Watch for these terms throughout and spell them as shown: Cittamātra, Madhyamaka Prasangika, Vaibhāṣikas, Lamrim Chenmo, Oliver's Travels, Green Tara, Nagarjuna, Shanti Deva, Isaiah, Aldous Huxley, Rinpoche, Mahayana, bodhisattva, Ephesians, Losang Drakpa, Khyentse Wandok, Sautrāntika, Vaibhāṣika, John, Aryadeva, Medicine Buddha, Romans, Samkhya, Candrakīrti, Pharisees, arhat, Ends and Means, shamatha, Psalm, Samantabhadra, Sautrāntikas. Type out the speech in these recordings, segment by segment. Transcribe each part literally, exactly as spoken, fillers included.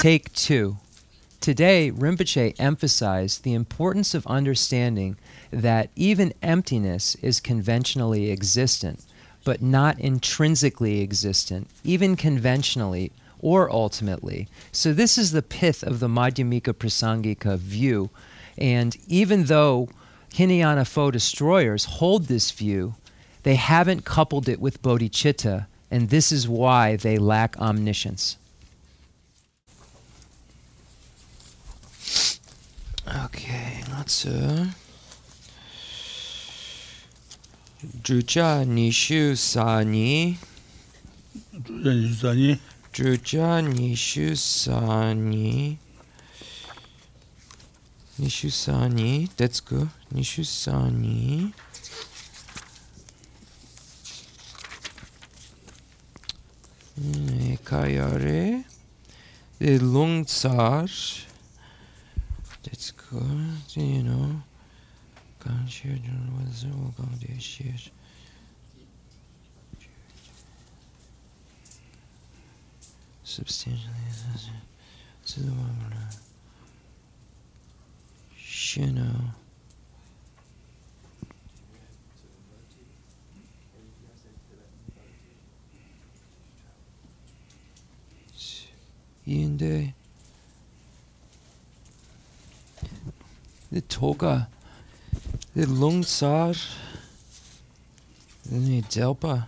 Take two. Today, Rinpoche emphasized the importance of understanding that even emptiness is conventionally existent, but not intrinsically existent, even conventionally or ultimately. So this is the pith of the Madhyamaka Prasangika view. And even though Hinayana foe destroyers hold this view, they haven't coupled it with bodhicitta, and this is why they lack omniscience. Okay, let's uh Druja Nishu Sani Druja Nishu Sani Nishu Sani, that's good. Nishu Sani Kayare the Lung Tsar, that's good, you know. Kangjur was all going to shit. Substantially, so the one Shino. In the the toga, the lung tsar, then the delpa.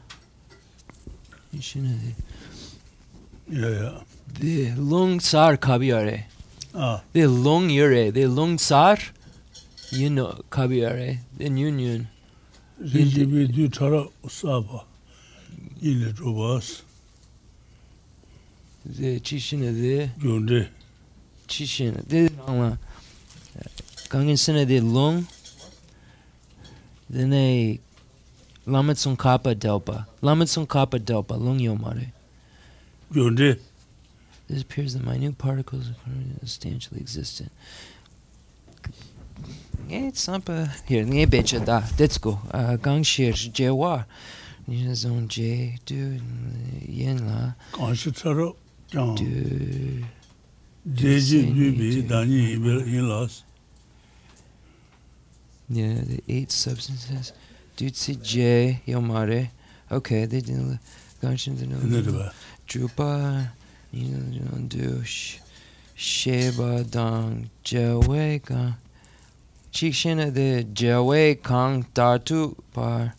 Yeah, yeah. The lung tsar kabiare. Ah. The lung yure, the lung tsar, you know kabiare, the union. The we do tara usaba, in the robas. The Chishina de Yonde Chishina de Longla Kanginsina de Long, then a Lamatsun Kappa Delpa, Lamatsun Kappa Delpa, Long Yomare Yonde. This appears that minute particles are substantially existent. It's not here, Nebecha da, let's go. Gangshir Jewa, Nizon J, dude, Yenla. Ganshitaro. Did you Danny Hilas? Yeah, the eight substances. Dude, see J, Yomare. Okay, they didn't. Ganshin, the no. Drupa, you don't do Sheba Dang, Jawe Kang. Chikshina, the Jawe Kang Tatu Par.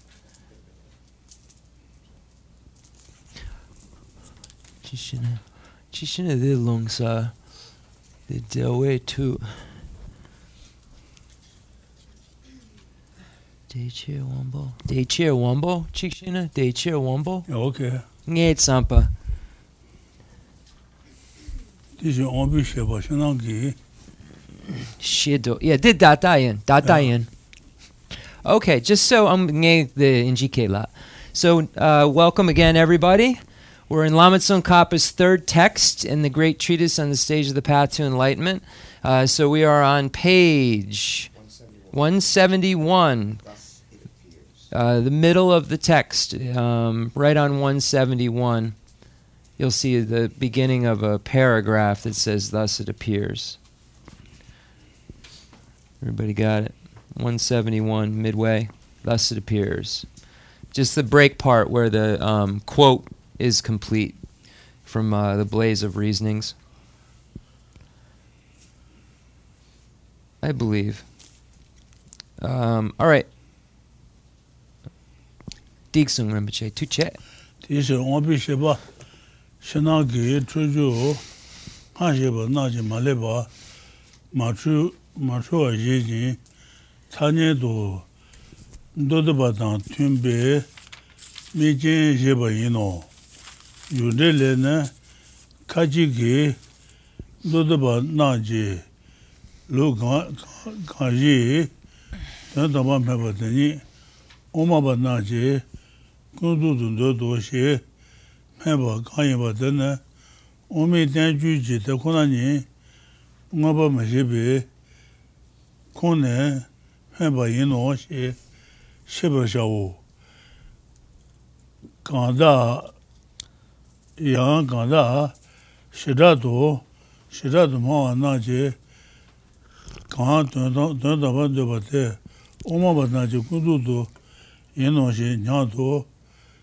Chishina. Chishina de Longsa, the Delway too. Day chair wombo. Day chair wombo, Chishina, day chair wombo. Okay. Nate Sampa. This is your own bishop, I should not give. Shido. Yeah, did Datayan. Datayan. Okay, just so I'm the N G K lot. So, uh, welcome again, everybody. We're in Lama Tsongkhapa's third text in the Great Treatise on the Stage of the Path to Enlightenment. Uh, so we are on page one seventy-one, uh, the middle of the text, um, right on one seventy-one. You'll see the beginning of a paragraph that says, "Thus it appears." Everybody got it? one seventy-one, midway, "Thus it appears." Just the break part where the um, quote is complete from uh, the Blaze of Reasonings, I believe. Um, all right. Diksung Rinpoche, Tuche. This is Ombi Sheba, Shanagi, Trujo, Hajeba, Naji Maleba, Machu, Machu Ajiji, Tanedo, Dodabatan, Tumbe, Mijin Jeba Yino. Yudele Kajiki Dodaba Naji Luka Kaji Tadaba Mebatani Omaba Naji Kudu Dodoshi Meba Kayabatana Omi Tanjuji Takunani Maba Majibi Kone Meba Yino Shi Shiba Shao Kanda Yang Ganda Shidato Shirad Mawa Naji Kahan Tundabate, Umabat Naji Kududu, Yenoshi Nyanto,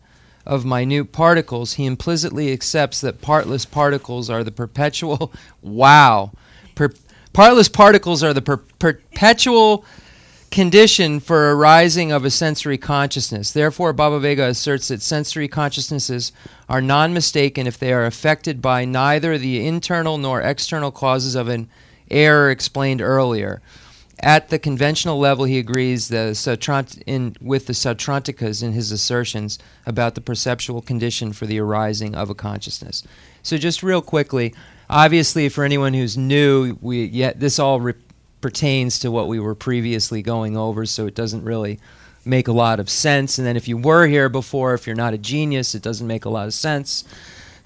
of minute particles, he implicitly accepts that partless particles are the perpetual... Wow! Per, partless particles are the per, perpetual... condition for arising of a sensory consciousness. Therefore, Bhāvaviveka asserts that sensory consciousnesses are non-mistaken if they are affected by neither the internal nor external causes of an error explained earlier. At the conventional level, he agrees the Sautrānt- in, with the Sautrāntikas in his assertions about the perceptual condition for the arising of a consciousness. So just real quickly, obviously for anyone who's new, we yet this all re- pertains to what we were previously going over, so it doesn't really make a lot of sense. And then if you were here before, if you're not a genius, it doesn't make a lot of sense.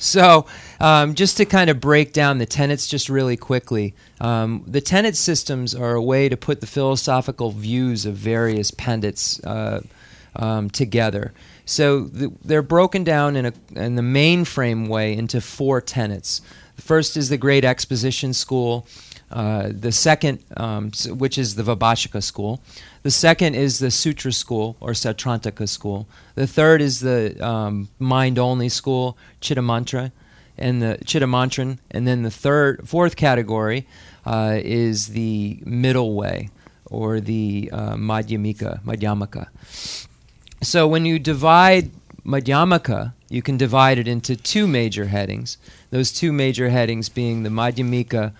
So um, just to kind of break down the tenets just really quickly, um, the tenet systems are a way to put the philosophical views of various pundits uh, um, together. So the, they're broken down in, a, in the mainframe way into four tenets. The first is the Great Exposition School. Uh, the second, um, which is the Vaibhāṣika school. The second is the Sutra school, or Sautrāntika school. The third is the um, mind-only school, Cittamātra, and the Cittamātran. And then the third, fourth category uh, is the middle way, or the uh, Madhyamika, Madhyamaka. So when you divide Madhyamaka, you can divide it into two major headings. Those two major headings being the Madhyamika,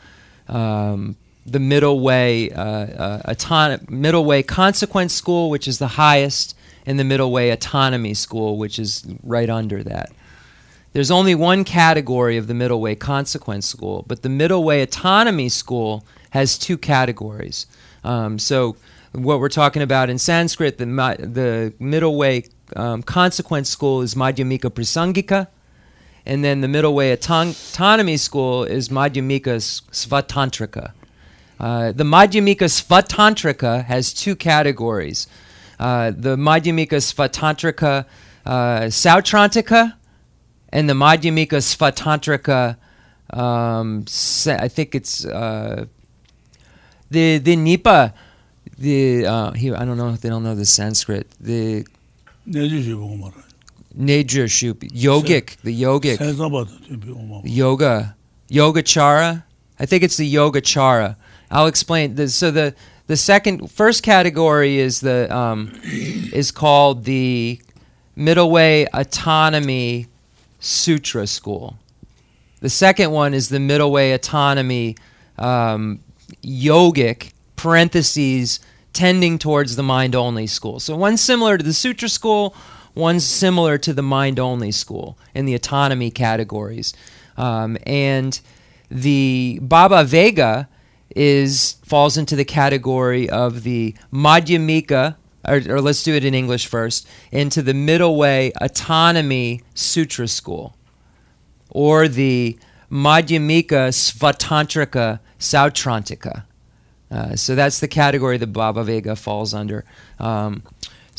Um, the middle way, uh, uh, autonomy, middle way consequence school, which is the highest, and the middle way autonomy school, which is right under that. There's only one category of the middle way consequence school, but the middle way autonomy school has two categories. Um, so what we're talking about in Sanskrit, the, the middle way um, consequence school is Madhyamika Prasangika. And then the middle way autonomy school is Madhyamika Svatantrika. Uh, the Madhyamika Svatantrika has two categories. Uh, the Madhyamika Svatantrika uh, Sautrāntika and the Madhyamika Svatantrika, um, I think it's uh, the the Nipa, the, uh, here, I don't know if they don't know the Sanskrit. The Nidra Shupi, yogic, the yogic, yoga, yogacara. I think it's the yogacara. I'll explain. The, so the the second, first category is the um, is called the middle way autonomy sutra school. The second one is the middle way autonomy um, yogic parentheses tending towards the mind only school. So one's similar to the sutra school. One's similar to the mind-only school in the autonomy categories. Um, and the Bhāvaviveka is falls into the category of the Madhyamika, or, or let's do it in English first, into the middle way autonomy sutra school, or the Madhyamika Svatantrika Sautrāntika. Uh, so that's the category the Bhāvaviveka falls under. Um,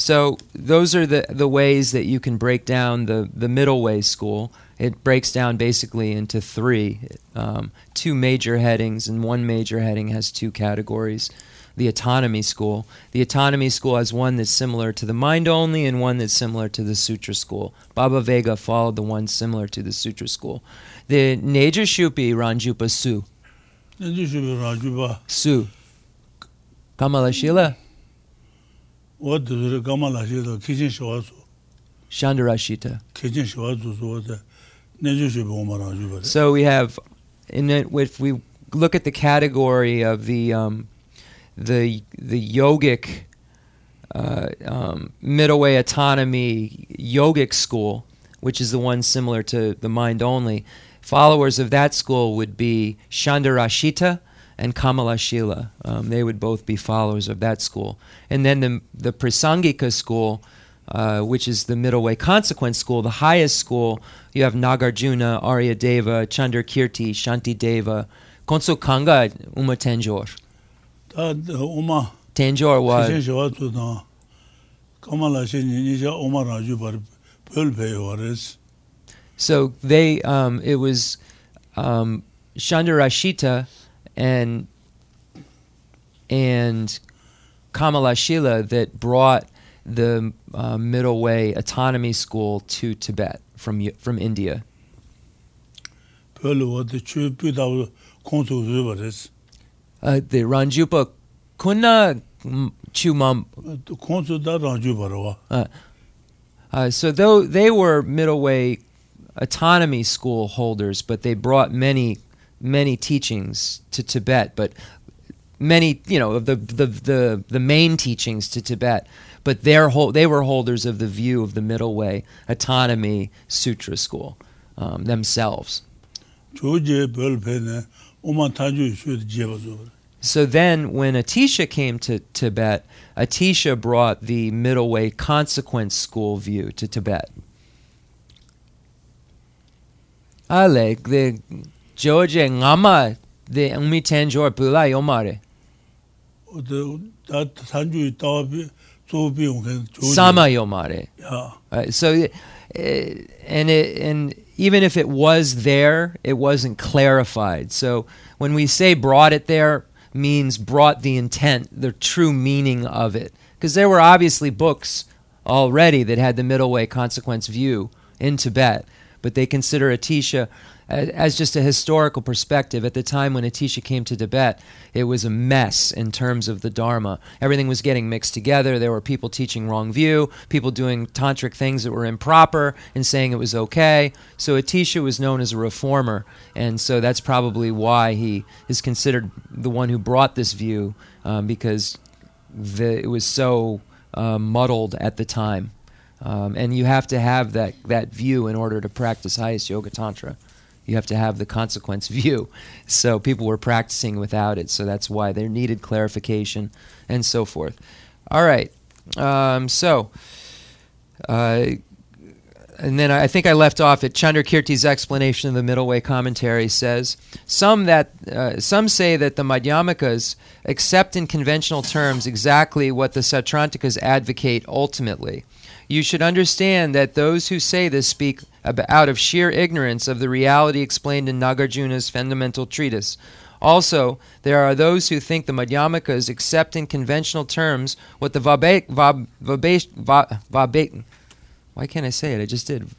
So those are the, the ways that you can break down the, the middle way school. it breaks down basically into three. Um, two major headings, and one major heading has two categories. The autonomy school. The autonomy school has one that's similar to the mind only and one that's similar to the sutra school. Bhāvaviveka followed the one similar to the sutra school. The Neja Shupi Ranjupa Su. Neja Shupi Ranjupa Su. Kamalashila. What does the Kamalashila? Kishin Shivasu. Chandrashita. Kishin Shivasu. Neja Shupi Ranjupa. So we have, in it, if we look at the category of the um, the the yogic uh, um, middle way autonomy yogic school, which is the one similar to the mind only, followers of that school would be Chandrashita and Kamalashila. Um, they would both be followers of that school. And then the the Prasangika school, uh, which is the middle way consequence school, the highest school, you have Nagarjuna, Aryadeva, Candrakīrti, Shanti Deva, Konsukanga, Uma Tanjur. Tanjur was. So they, um, it was um, Chandrashita and and Kamalashila that brought the uh, middle way autonomy school to Tibet from from India. Uh, the Ranjupa Kuna Chumam. Uh, uh, so though they were middle way autonomy school holders, but they brought many, many teachings to Tibet. But many, you know, of the the, the the main teachings to Tibet. But their whole they were holders of the view of the middle way autonomy sutra school um, themselves. So then when Atisha came to Tibet, Atisha brought the middle way consequence school view to Tibet. Ale, the George Ngama, the Umi Tanjor Pula Yomare. Sama Yomare. Yeah. So, and it, and even if it was there, it wasn't clarified. So when we say brought it there, means brought the intent, the true meaning of it. Because there were obviously books already that had the middle way consequence view in Tibet, but they consider Atisha as just a historical perspective. At the time when Atisha came to Tibet, it was a mess in terms of the Dharma. Everything was getting mixed together. There were people teaching wrong view, people doing tantric things that were improper and saying it was okay. So Atisha was known as a reformer, and so that's probably why he is considered the one who brought this view, um, because the, it was so uh, muddled at the time. Um, and you have to have that, that view in order to practice highest yoga tantra. You have to have the consequence view. So people were practicing without it, so that's why they needed clarification and so forth. All right. Um, so, uh, and then I think I left off at Candrakīrti's explanation of the middle way commentary says, some that uh, some say that the Madhyamakas accept in conventional terms exactly what the Sautrāntikas advocate ultimately. You should understand that those who say this speak ab- out of sheer ignorance of the reality explained in Nagarjuna's fundamental treatise. Also, there are those who think the Madhyamakas accept in conventional terms what the Vaibhāṣikas... Vab- Vab- Vab- Vab- Why can't I say it? I just did.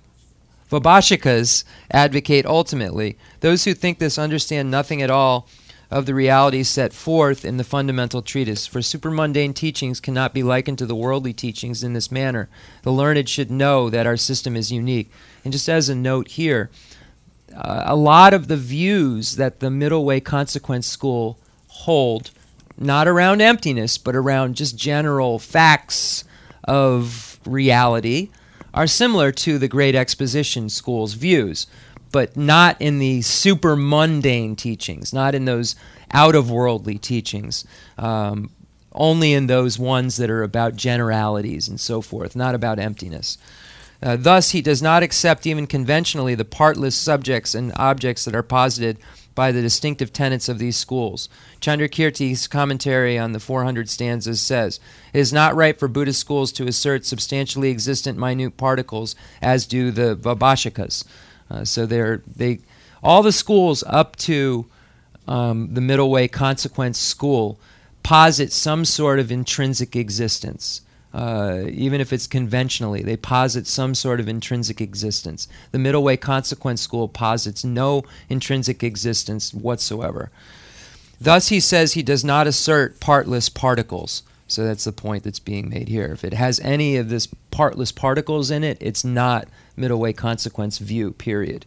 Vaibhāṣikas advocate ultimately. Those who think this understand nothing at all of the reality set forth in the fundamental treatise. For supramundane teachings cannot be likened to the worldly teachings in this manner. The learned should know that our system is unique. And just as a note here, uh, a lot of the views that the middle way consequence school hold, not around emptiness, but around just general facts of reality, are similar to the Great Exposition school's views, but not in the super mundane teachings, not in those out-of-worldly teachings, um, only in those ones that are about generalities and so forth, not about emptiness. Uh, thus, he does not accept even conventionally the partless subjects and objects that are posited by the distinctive tenets of these schools. Candrakīrti's commentary on the four hundred stanzas says, it is not right for Buddhist schools to assert substantially existent minute particles as do the Vaibhāṣikas. Uh, so they're they all the schools up to um, the middle way consequence school posit some sort of intrinsic existence, uh, even if it's conventionally. They posit some sort of intrinsic existence. The middle way consequence school posits no intrinsic existence whatsoever. Thus, he says he does not assert partless particles. So that's the point that's being made here. If it has any of this partless particles in it, it's not middle way consequence view, period.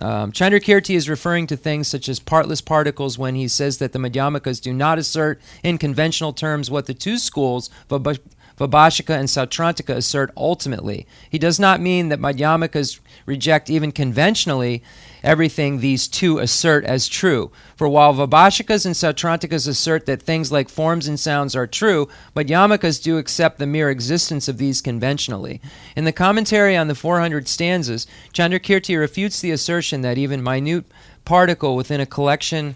Um, Candrakīrti is referring to things such as partless particles when he says that the Madhyamakas do not assert in conventional terms what the two schools, Vaibhāṣika and Sautrāntika, assert ultimately. He does not mean that Madhyamakas reject even conventionally everything these two assert as true. For while Vaibhāṣikas and Sautrāntikas assert that things like forms and sounds are true, Madhyamakas do accept the mere existence of these conventionally. In the commentary on the four hundred stanzas, Candrakīrti refutes the assertion that even minute particle within a collection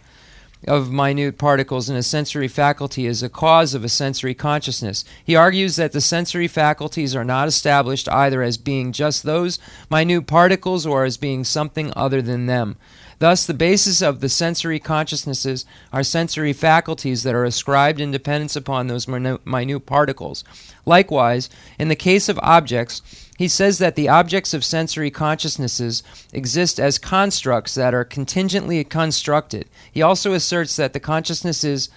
of minute particles in a sensory faculty is a cause of a sensory consciousness. He argues that the sensory faculties are not established either as being just those minute particles or as being something other than them. Thus, the basis of the sensory consciousnesses are sensory faculties that are ascribed in dependence upon those minute particles. Likewise, in the case of objects, he says that the objects of sensory consciousnesses exist as constructs that are contingently constructed. He also asserts that the consciousnesses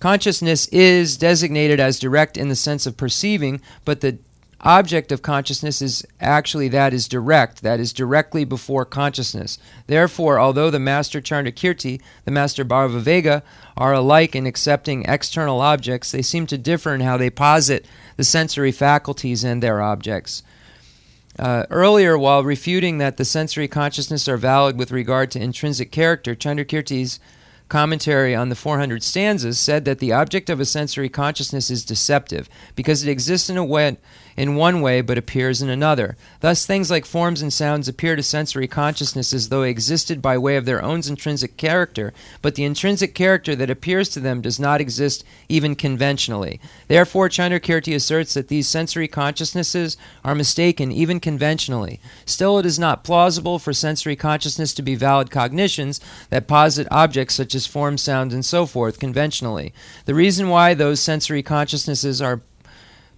consciousness is designated as direct in the sense of perceiving, but the object of consciousness is actually that is direct, that is directly before consciousness. Therefore, although the Master Candrakīrti, the Master Bhāvaviveka, are alike in accepting external objects, they seem to differ in how they posit the sensory faculties and their objects. Uh, earlier, while refuting that the sensory consciousness are valid with regard to intrinsic character, Candrakīrti's commentary on the four hundred stanzas said that the object of a sensory consciousness is deceptive because it exists in a way, in one way but appears in another. Thus, things like forms and sounds appear to sensory consciousness as though they existed by way of their own intrinsic character, but the intrinsic character that appears to them does not exist even conventionally. Therefore, Candrakīrti asserts that these sensory consciousnesses are mistaken even conventionally. Still, it is not plausible for sensory consciousness to be valid cognitions that posit objects such as form, sound, and so forth conventionally. The reason why those sensory consciousnesses are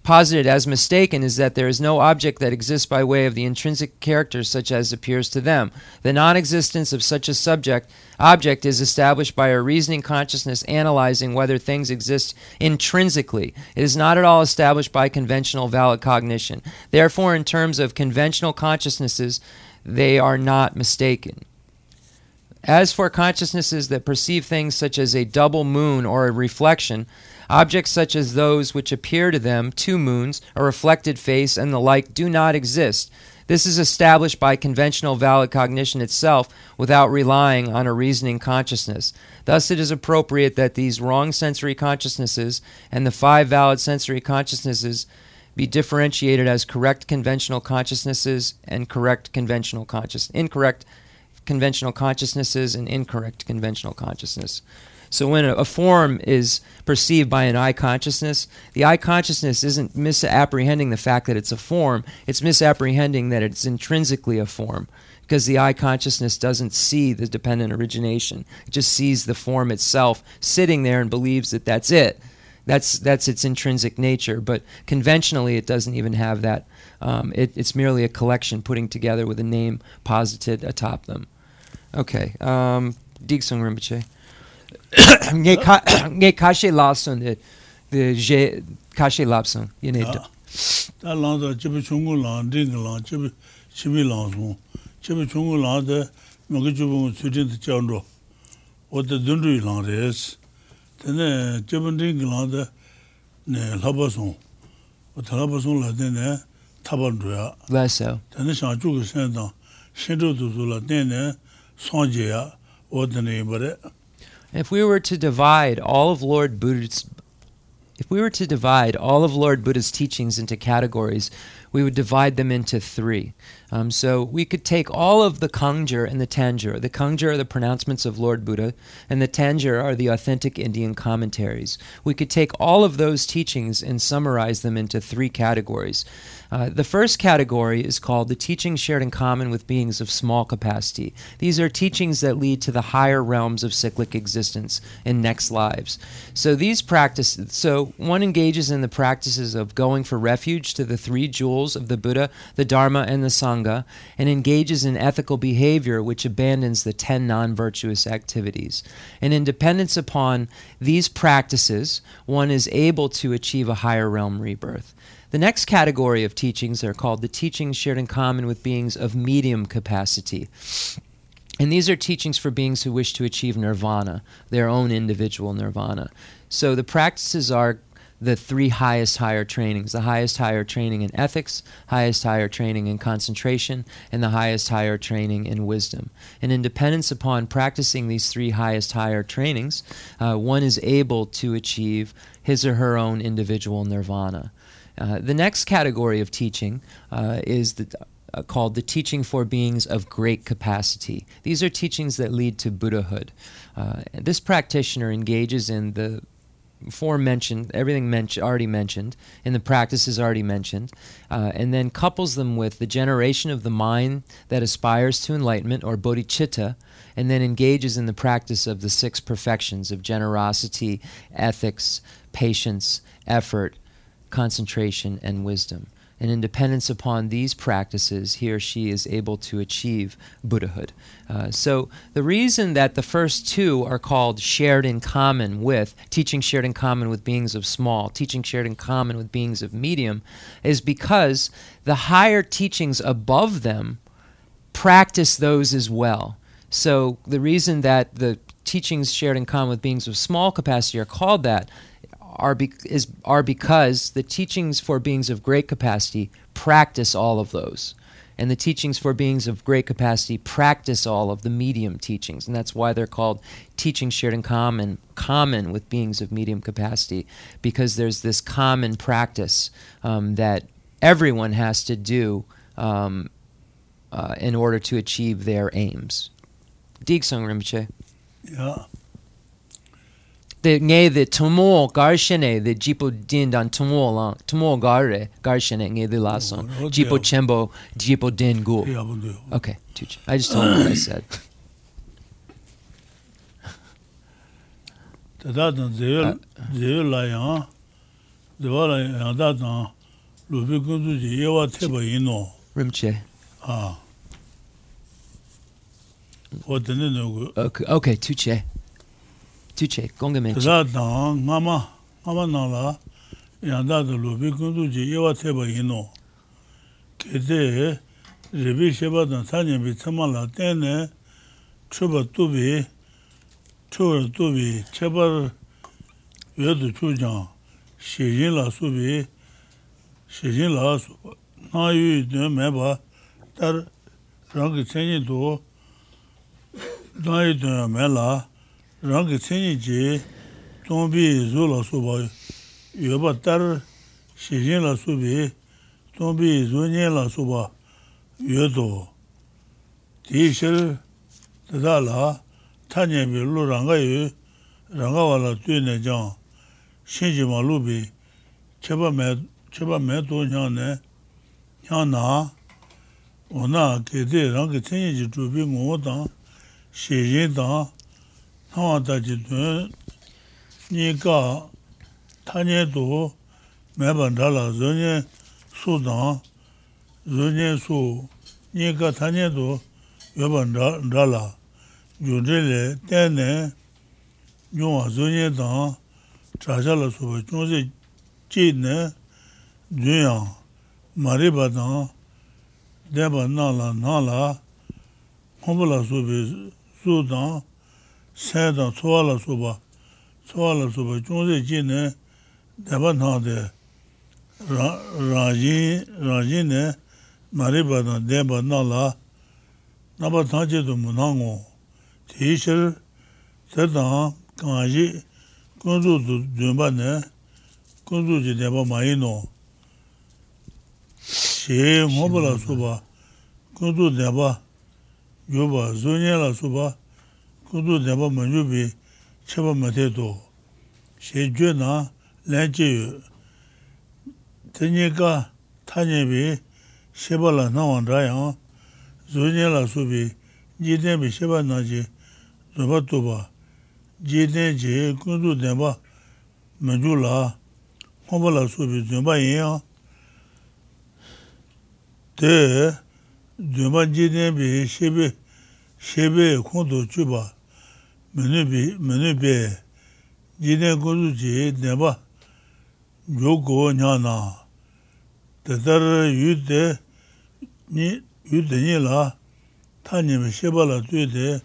posited as mistaken is that there is no object that exists by way of the intrinsic character such as appears to them. The non-existence of such a subject object is established by a reasoning consciousness analyzing whether things exist intrinsically. It is not at all established by conventional valid cognition. Therefore, in terms of conventional consciousnesses, they are not mistaken. As for consciousnesses that perceive things such as a double moon or a reflection, objects such as those which appear to them, two moons, a reflected face, and the like, do not exist. This is established by conventional valid cognition itself without relying on a reasoning consciousness. Thus, it is appropriate that these wrong sensory consciousnesses and the five valid sensory consciousnesses be differentiated as correct conventional consciousnesses and correct conventional conscious, incorrect conventional consciousnesses and incorrect conventional consciousness. So when a form is perceived by an eye consciousness, the eye consciousness isn't misapprehending the fact that it's a form, it's misapprehending that it's intrinsically a form, because the eye consciousness doesn't see the dependent origination. It just sees the form itself sitting there and believes that that's it. That's, that's its intrinsic nature, but conventionally it doesn't even have that. Um, it, it's merely a collection putting together with a name posited atop them. Okay, Digsung Rinpoche. Nge kashe lapsun de je kashe lapsun you need da la da chibi chungu la ding la chibi chibi la so chibi chungu la de moge chibu sudin de chando o de dundu la res tene chibi ding la de ne labason o labason la de ne tabandu ya la so tene sha ju sen da shedo du la de ne sonje ya o de ne bare. If we were to divide all of Lord Buddha's, If we were to divide all of Lord Buddha's teachings into categories, we would divide them into three. Um, so we could take all of the Kangjur and the Tanjur. The Kangjur are the pronouncements of Lord Buddha, and the Tanjur are the authentic Indian commentaries. We could take all of those teachings and summarize them into three categories. Uh, the first category is called the teachings shared in common with beings of small capacity. These are teachings that lead to the higher realms of cyclic existence and next lives. So these practices, so one engages in the practices of going for refuge to the three jewels of the Buddha, the Dharma, and the Sangha, and engages in ethical behavior which abandons the ten non-virtuous activities. And in dependence upon these practices, one is able to achieve a higher realm rebirth. The next category of teachings are called the teachings shared in common with beings of medium capacity. And these are teachings for beings who wish to achieve nirvana, their own individual nirvana. So the practices are the three highest higher trainings, the highest higher training in ethics, highest higher training in concentration, and the highest higher training in wisdom. And in dependence upon practicing these three highest higher trainings, uh, one is able to achieve his or her own individual nirvana. Uh, the next category of teaching uh, is the, uh, called the teaching for beings of great capacity. These are teachings that lead to Buddhahood. Uh, this practitioner engages in the aforementioned, everything men- already mentioned, and the practices already mentioned, uh, and then couples them with the generation of the mind that aspires to enlightenment, or bodhicitta, and then engages in the practice of the six perfections of generosity, ethics, patience, effort, concentration, and wisdom. And in dependence upon these practices, he or she is able to achieve Buddhahood. Uh, so the reason that the first two are called shared in common with, teaching shared in common with beings of small, teaching shared in common with beings of medium, is because the higher teachings above them practice those as well. So the reason that the teachings shared in common with beings of small capacity are called that Are, be, is, are because the teachings for beings of great capacity practice all of those. And the teachings for beings of great capacity practice all of the medium teachings. And that's why they're called teachings shared in common, common with beings of medium capacity, because there's this common practice um, that everyone has to do um, uh, in order to achieve their aims. Diksung Rinpoche. Yeah. The ngay the tomol garshene the jipo din dan tomol lang tomol gare garshene ngay the last song jipo chembo jipo din go. Okay, I just told you what I said. Tadadan zeyul zeyul layang zeyul layang dadan lubi kundu ziyewa teba ino. Rimche. Ah. Otene no. Okay, okay, tuche. Tuche, gonga menchi. Tada ngama ngama nala yanda lubi kundu ji yewa teba ino. Kede rebi sheba dan tanye bitamala tene chuba tubi chura tubi chebar yedu chujan shijin la subi shijin la suba na yu de meba tar rangi chenyi do na yu de mela Rangi Tseni Ji, Tombi Zula Suba, Yobatar, Shijin La Subi, Tombi Zunye La Suba, Yodo, Tishir, Tadala, Tanya Bilu Rangayu, Rangavala Tune Jan, Shinji Malubi, Cheba Meto Jane, Yana, Ona Kede, Rangi Tseni Ji Tubi Motan, Shijin Dan. How did you do? Nika Tanedo, Mabandala, Zunye, Sudan, Zunye Su, Nika Tanedo, Yabandala, Judele, Tene, Yuma Zunye Dan, Trajala Suba, Jose, Chidne, Juyan, Maribadan, Deba Nala, Nala, Humbola Subi, Sudan. Seda Swala Suba, Swala Suba, Jose Gine, Debanade, Raji, Rajine, Maribana, Debanala, Nabataji to Munango, Teacher, Seda, Kaji, Kundu to Dumbane, Kanjuji Deva Maino. She Mobala Suba, Kanju Deva, Juba, Zuniela Suba, Kanju Deva Manubi, Cheva Mateto. She Juna, Lanchi Tenika, Tanyebi, Shebala Nawan Rayan, Zuniela Subi, Jidebi Sheba Naji, Zubatuba, Jideji, Kanju Deva. Majula, Mobala Subi Zumbayan, Te Zumbajinabi, Shebe, Shebe, Kondo Chuba, Menubi, Menube, Jine Guruji, Neba, Jogo Nana, Tatar Yude, Yudenila, Tanya Shebala Tude,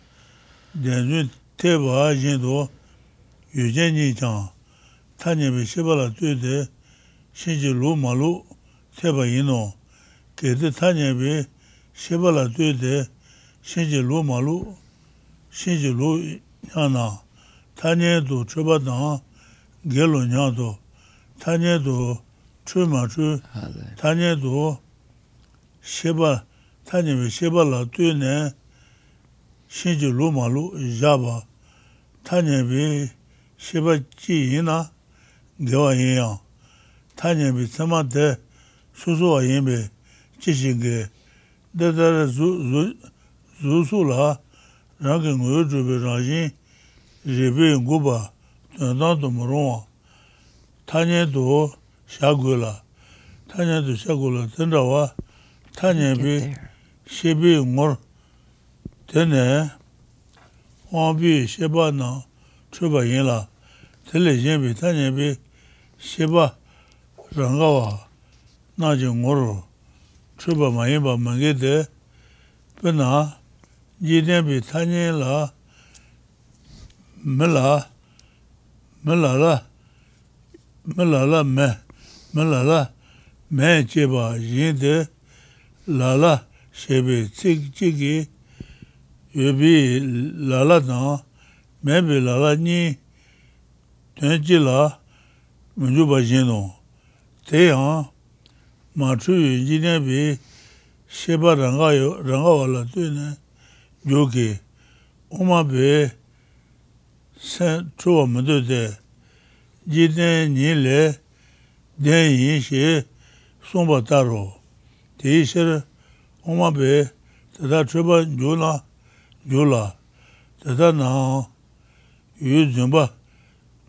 Denu Teba Jindo, Eugenie Chan. Tanya Shibala Tude, Shinji Lu Malu, Teba Yino, Kede Tanya Shibala Tude, Shinji Lu Malu, Shinji Lu Yana, Tanya do Tribadana, Gelo Nyado, Tanya do Trimachu, Tanya do Shiba, Tanya Shibala Tune, Shinji Lu Malu, Java, Tanya Shiba China. Dewa Yan, Tanya be Sama de Susu Yembe, Chishige, Dada Zusula, Ranking Udrubi Rajin, Jebi Guba, Tanto Moron, Tanya do Shagula, Tanya do Shagula Tendawa, Tanya be Shebi Mor Tene, Wambi Shebana, Truba Yela, Telejembe, Tanya be. Sheba Rangawa Najangoro Triba Mayba Mangede Pena Jinebi Tanyela Mela Melala Melala Me Melala Me Jeba Jinde Lala Shebe Tik Chigi Yubi Lala Na Mebi Lala Ni Tenjila Manjuba Jeno, Teyan, Matru Jinebi, Sheba Rangayo, Rangawa Latune, Yogi, Umabe, Saint Trua Madude, Jine Nile, Den Yishi, Sombataro, Teisher, Umabe, Tata Triba Jula, Jula, Tata Naha, Yuzumba,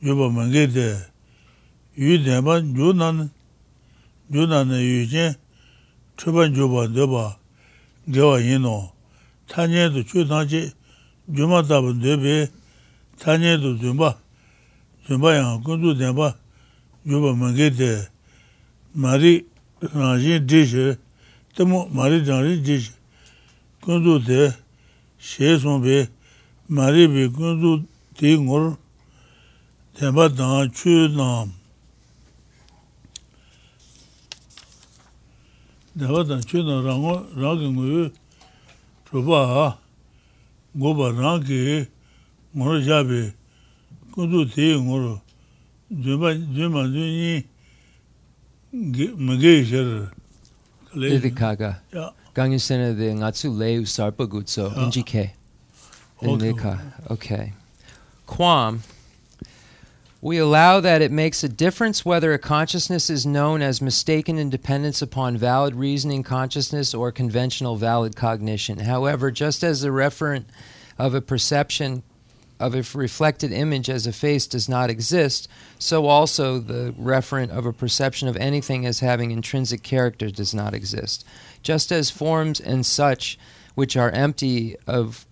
Juba Mangede. You never do none, do none, you say, Truban Juba Deba, Gawayino, Tanya to Chutanji, Juma Tabu Debe, Tanya to Zumba, Zumba and Kundu Deba, Juba Mangete, Marie Ranjin Dish, Temo Marie Ranjin Dish, Kundu De, Shesombe, Marie Be Kundu Tingor, Deba Dan Chunam. Devatan China Rango Rangu Truba Goba Rangi Morojabi Kundu Ti Moro Juma Juma Juni Magisher Vivikaga Gangi Sena the Ngatsu Leu Sarpagutso Njike Nlika. Okay. Kwam. We allow that it makes a difference whether a consciousness is known as mistaken independence upon valid reasoning consciousness or conventional valid cognition. However, just as the referent of a perception of a reflected image as a face does not exist, so also the referent of a perception of anything as having intrinsic character does not exist. Just as forms and such which are empty of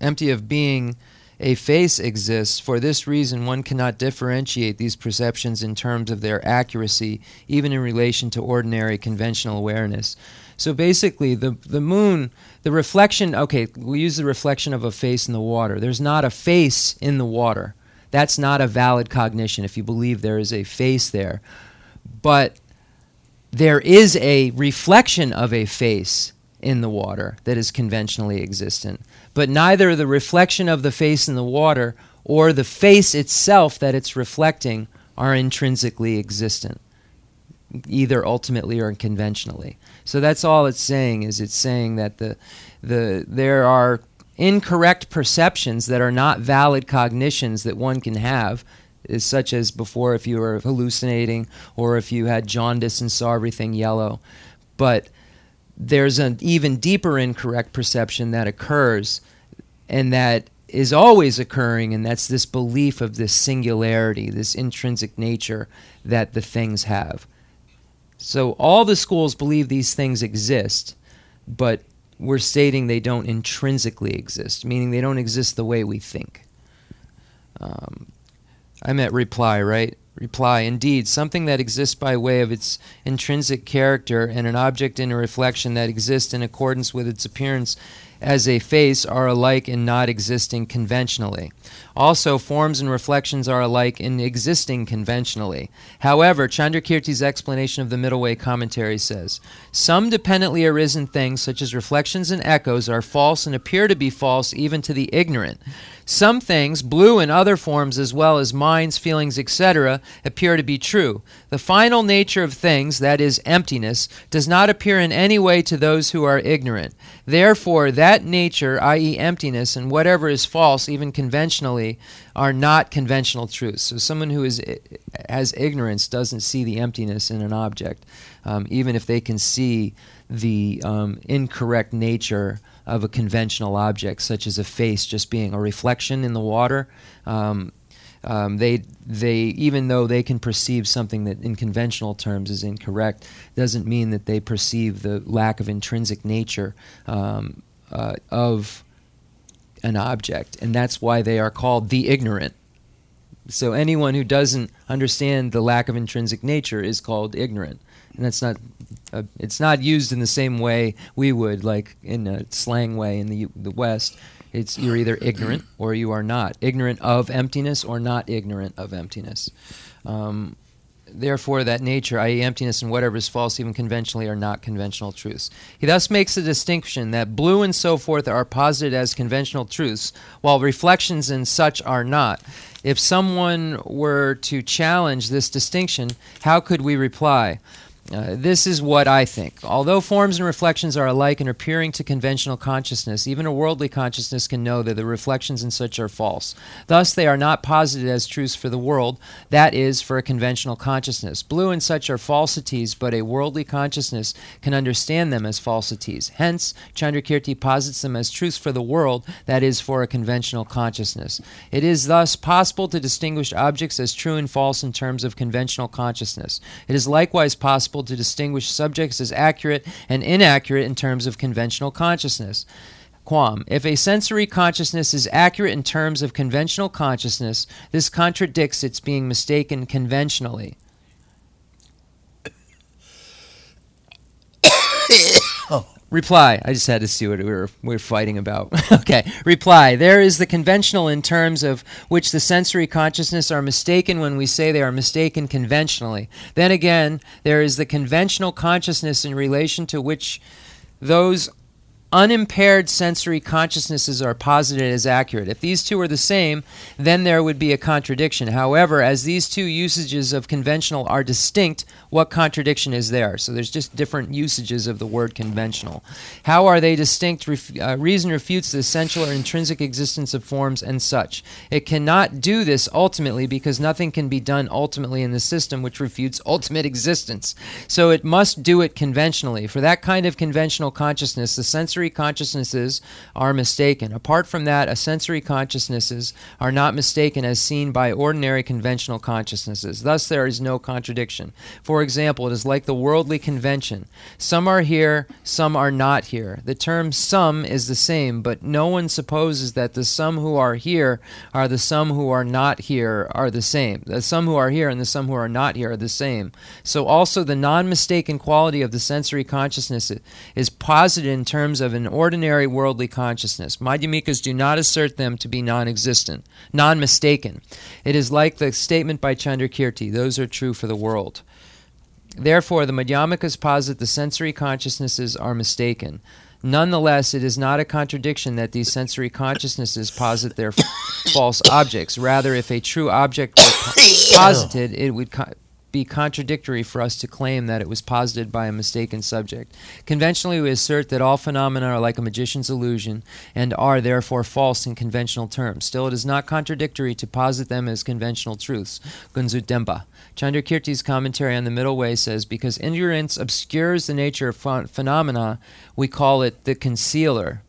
empty of being a face exists, for this reason one cannot differentiate these perceptions in terms of their accuracy, even in relation to ordinary conventional awareness. So basically, the, the moon, the reflection, okay, we use the reflection of a face in the water. There's not a face in the water. That's not a valid cognition if you believe there is a face there. But there is a reflection of a face in the water that is conventionally existent. But neither the reflection of the face in the water or the face itself that it's reflecting are intrinsically existent, either ultimately or conventionally. So that's all it's saying, is it's saying that the the there are incorrect perceptions that are not valid cognitions that one can have, is such as before if you were hallucinating or if you had jaundice and saw everything yellow. But there's an even deeper incorrect perception that occurs, and that is always occurring, and that's this belief of this singularity, this intrinsic nature that the things have. So all the schools believe these things exist, but we're stating they don't intrinsically exist, meaning they don't exist the way we think. Um, I meant reply, right? Reply, indeed, something that exists by way of its intrinsic character and an object in a reflection that exists in accordance with its appearance as a face are alike in not existing conventionally. Also, forms and reflections are alike in existing conventionally. However, Candrakīrti's explanation of the Middle Way commentary says, some dependently arisen things, such as reflections and echoes, are false and appear to be false even to the ignorant. Some things, blue and other forms, as well as minds, feelings, et cetera, appear to be true. The final nature of things, that is, emptiness, does not appear in any way to those who are ignorant. Therefore, that nature, that is emptiness, and whatever is false, even conventionally, are not conventional truths. So someone who is has ignorance doesn't see the emptiness in an object, um, even if they can see the um, incorrect nature of a conventional object, such as a face just being a reflection in the water. Um, um, they, they, even though they can perceive something that in conventional terms is incorrect, doesn't mean that they perceive the lack of intrinsic nature um, uh, of an object. And that's why they are called the ignorant. So anyone who doesn't understand the lack of intrinsic nature is called ignorant. And that's not, uh, it's not used in the same way we would, like in a slang way in the the West. It's you're either ignorant or you are not. Ignorant of emptiness or not ignorant of emptiness. Um, therefore, that nature, that is emptiness and whatever is false, even conventionally, are not conventional truths. He thus makes the distinction that blue and so forth are posited as conventional truths, while reflections and such are not. If someone were to challenge this distinction, how could we reply? Uh, this is what I think. Although forms and reflections are alike and appearing to conventional consciousness, even a worldly consciousness can know that the reflections and such are false. Thus, they are not posited as truths for the world, that is, for a conventional consciousness. Blue and such are falsities, but a worldly consciousness can understand them as falsities. Hence, Candrakīrti posits them as truths for the world, that is, for a conventional consciousness. It is thus possible to distinguish objects as true and false in terms of conventional consciousness. It is likewise possible to distinguish subjects as accurate and inaccurate in terms of conventional consciousness. Quam, if a sensory consciousness is accurate in terms of conventional consciousness, this contradicts its being mistaken conventionally. Oh. Reply. I just had to see what we were, we were fighting about. Okay. Reply. There is the conventional in terms of which the sensory consciousness are mistaken when we say they are mistaken conventionally. Then again, there is the conventional consciousness in relation to which those unimpaired sensory consciousnesses are posited as accurate. If these two are the same, then there would be a contradiction. However, as these two usages of conventional are distinct, what contradiction is there? So there's just different usages of the word conventional. How are they distinct? Ref- uh, reason refutes the essential or intrinsic existence of forms and such. It cannot do this ultimately because nothing can be done ultimately in the system which refutes ultimate existence. So it must do it conventionally. For that kind of conventional consciousness, the sensory consciousnesses are mistaken. Apart from that, a sensory consciousnesses are not mistaken as seen by ordinary conventional consciousnesses. Thus, there is no contradiction. For example, it is like the worldly convention. Some are here, some are not here. The term some is the same, but no one supposes that the some who are here are the some who are not here are the same. The some who are here and the some who are not here are the same. So also the non-mistaken quality of the sensory consciousness is posited in terms of an ordinary worldly consciousness. Madhyamikas do not assert them to be non-existent, non-mistaken. It is like the statement by Candrakīrti, those are true for the world. Therefore, the Madhyamikas posit the sensory consciousnesses are mistaken. Nonetheless, it is not a contradiction that these sensory consciousnesses posit their f false objects. Rather, if a true object were posited, it would co be contradictory for us to claim that it was posited by a mistaken subject. Conventionally, we assert that all phenomena are like a magician's illusion and are therefore false in conventional terms. Still, it is not contradictory to posit them as conventional truths. Gunzu Demba. Candrakīrti's commentary on the Middle Way says, because ignorance obscures the nature of ph phenomena, we call it the concealer.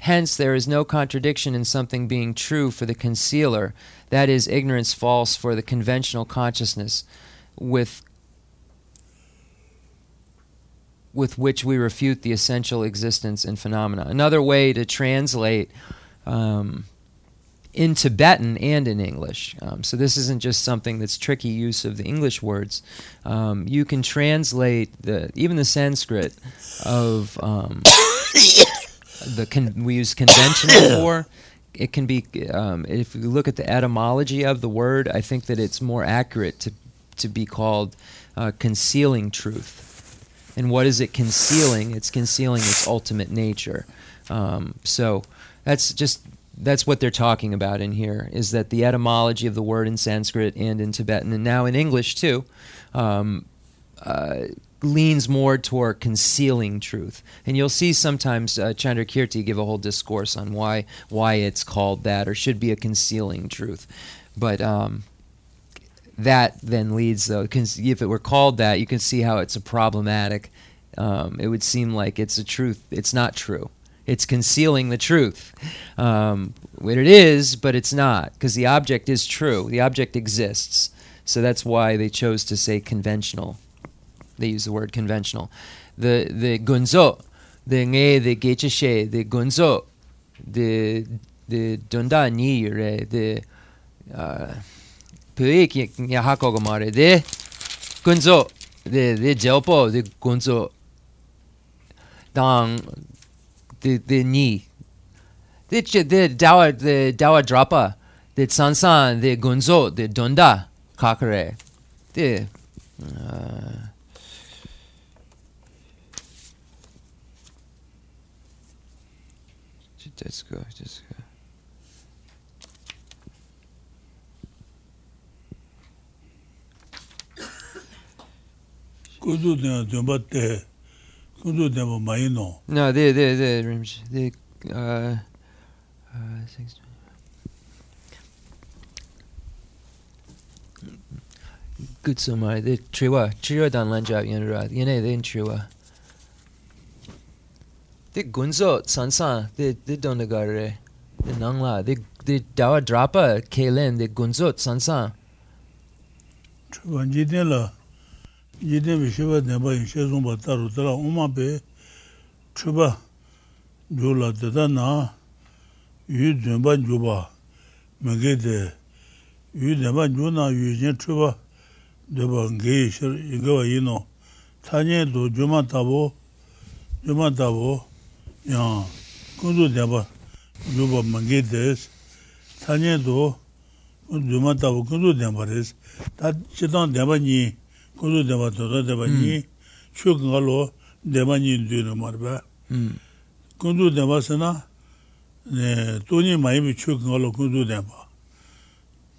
Hence, there is no contradiction in something being true for the concealer, that is, ignorance false for the conventional consciousness, with, with which we refute the essential existence in phenomena. Another way to translate um, in Tibetan and in English. Um, so this isn't just something that's tricky use of the English words. Um, you can translate the even the Sanskrit of um, the con we use conventional for. It can be um, if you look at the etymology of the word, I think that it's more accurate to to be called uh, concealing truth. And what is it concealing? It's concealing its ultimate nature. Um, so that's just. That's what they're talking about in here, is that the etymology of the word in Sanskrit and in Tibetan, and now in English too, um, uh, leans more toward concealing truth. And you'll see sometimes uh, Candrakīrti give a whole discourse on why why it's called that or should be a concealing truth. But um, that then leads, though, if it were called that, you can see how it's a problematic. Um, it would seem like it's a truth. It's not true. It's concealing the truth. Um, it is, but it's not, because the object is true. The object exists. So that's why they chose to say conventional. They use the word conventional. The the gunzo, the nge, the gecheshe, the gunzo, the the dunda ni re, the puik yahakogomare, the gunzo, the the jelpo, the gunzo, dang. The the ni, the the dawa the dawa drapa, the sansan the gunzo the donda kakare, the let's go just go. Kudu na jumbatte. No, they, they, they, they, uh, uh, good somebody, they, triwa, triwa dan lanjab yenrad, yene, they in triwa. They gunzo, sansan, they, they don't agare, they nangla, they, they dawa drapa, kelen, they gunzo, sansan. Triwa njidela. Yidem Shiva Neba in Shezumba Tarutara Umabe Chuba Jula Dadana Yudemba Juba Magede Yudemba Juna Yujin Chuba Deba Gaish Yino Tanya do Jumatabo Jumatabo Yan Kundu Deba Juba Magedes Tanya do Jumatabo Kundu Dembares that Chitan Debani. Kudu deva toda deva ni, chuk ngalo deva ni dino marba. Kudu deva sana, toni maimi chuk ngalo kudu deva.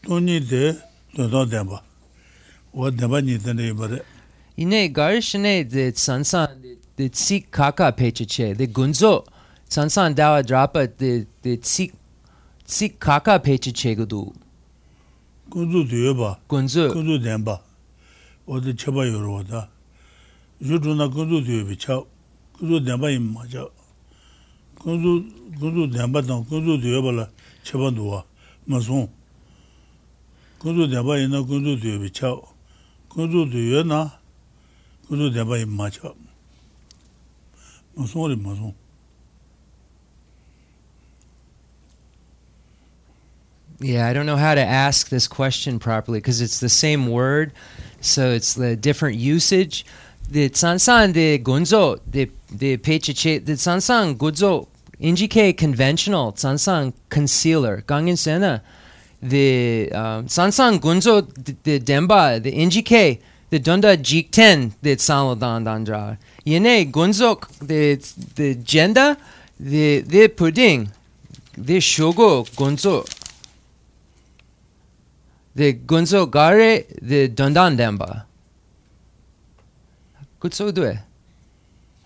Toni de toda deva. What deva ni tene ibare? Ine garishne de sansan de tsik kaka pecheche de gunzo sansan dawa drapa de de tsik tsik kaka pecheche gudu. Kudu deva. Gunzo. Kudu deva. Or the Chaba Yorota. You do not go to the Vichao, go to Damba in Maja. Go to Damba, don't go to the Ebola, Chabandua, Mazon. Go to Damba in a go to the Vichao, go to the Yena, go to Damba in Maja. Mazon, Mazon. Yeah, I don't know how to ask this question properly because it's the same word, so it's the different usage. The sansan de gunzo, the the pechiche, the sansan guzo, injike conventional, sansan concealer, gangin sena, the sansan gunzo, the demba, the injike, the Dunda Jikten the Saladandandra. Yene Gunzok the the Jenda the the pudding the Shogo Gunzo the Gunzo Gare the Dundan Demba. Gutso due.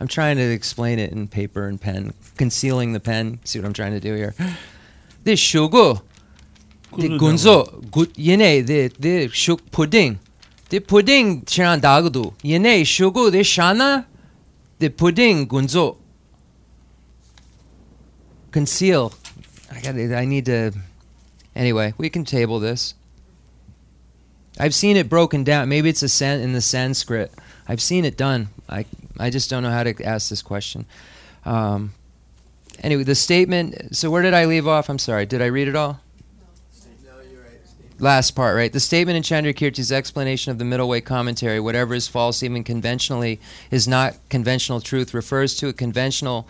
I'm trying to explain it in paper and pen, concealing the pen. See what I'm trying to do here? The shogo, the gunzo, yene, the the shuk pudding, the pudding chiran dagdu, yene shogo, the shana, the pudding gunzo. Conceal. I got. I need to. Anyway, we can table this. I've seen it broken down. Maybe it's a san in the Sanskrit. I've seen it done. I I just don't know how to ask this question. Um, anyway, the statement. So where did I leave off? I'm sorry. Did I read it all? No, you're right. Last part, right? The statement in Chandrakirti's explanation of the middle way commentary, whatever is false, even conventionally, is not conventional truth, refers to a conventional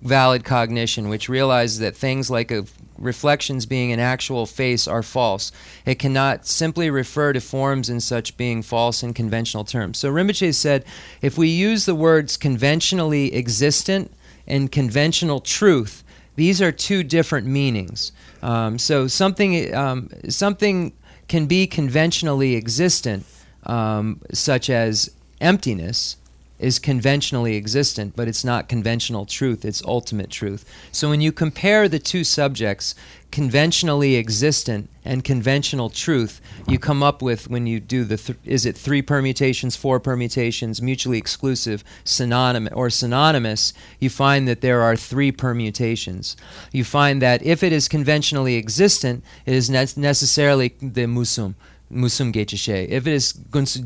valid cognition, which realizes that things like a reflections being an actual face are false. It cannot simply refer to forms in such being false in conventional terms. So Rinpoche said, if we use the words conventionally existent and conventional truth, these are two different meanings. Um, so something, um, something can be conventionally existent, um, such as emptiness, is conventionally existent, but it's not conventional truth, it's ultimate truth. So when you compare the two subjects, conventionally existent and conventional truth, you come up with, when you do the, th is it three permutations, four permutations, mutually exclusive, synonymous, or synonymous, you find that there are three permutations. You find that if it is conventionally existent, it is ne necessarily the musum. Musum gechishe. If it is gunzu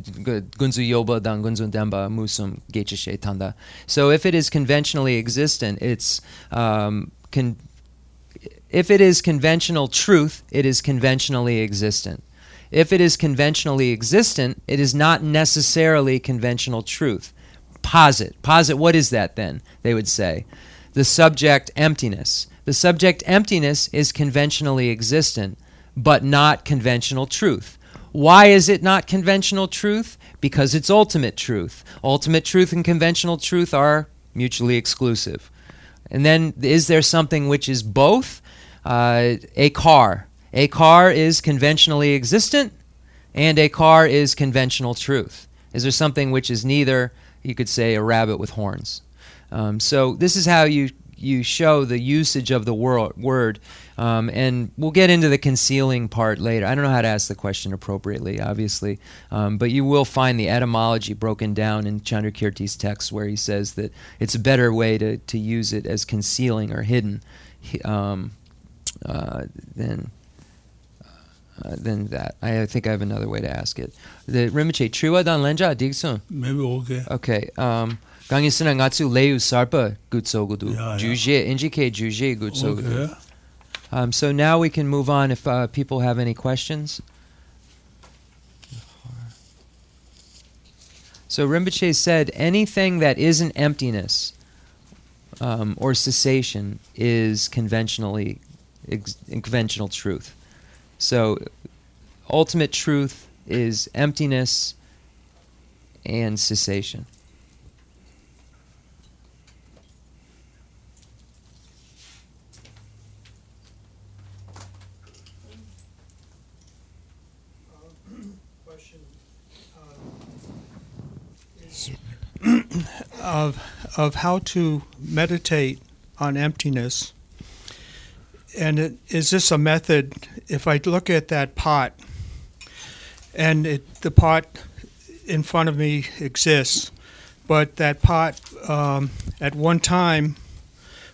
yoba dan gunzu demba musum gechishe tanda. So if it is conventionally existent, it's um, con if it is conventional truth, it is conventionally existent. If it is conventionally existent, it is not necessarily conventional truth. Posit, posit. What is that then? They would say, the subject emptiness. The subject emptiness is conventionally existent, but not conventional truth. Why is it not conventional truth? Because it's ultimate truth. Ultimate truth and conventional truth are mutually exclusive. And then, is there something which is both? Uh, a car. A car is conventionally existent, and a car is conventional truth. Is there something which is neither? You could say a rabbit with horns. Um, so this is how you you show the usage of the word, um, and we'll get into the concealing part later. I don't know how to ask the question appropriately, obviously, um, but you will find the etymology broken down in Chandrakirti's text, where he says that it's a better way to, to use it as concealing or hidden um, uh, than, uh, than that. I think I have another way to ask it. The Rinpoche, Triwa Dan Lenja Digsun? Maybe okay. Okay. Um, Gangisana Ngatsu Leu Sarpa Gutsogudu. Juje, Injike Juje Gutsogudu. Um, so now we can move on if uh, people have any questions. So Rinpoche said, anything that isn't emptiness um, or cessation is conventionally ex conventional truth. So ultimate truth is emptiness and cessation. Of, of how to meditate on emptiness. And it, is this a method, if I look at that pot, and it, the pot in front of me exists, but that pot um, at one time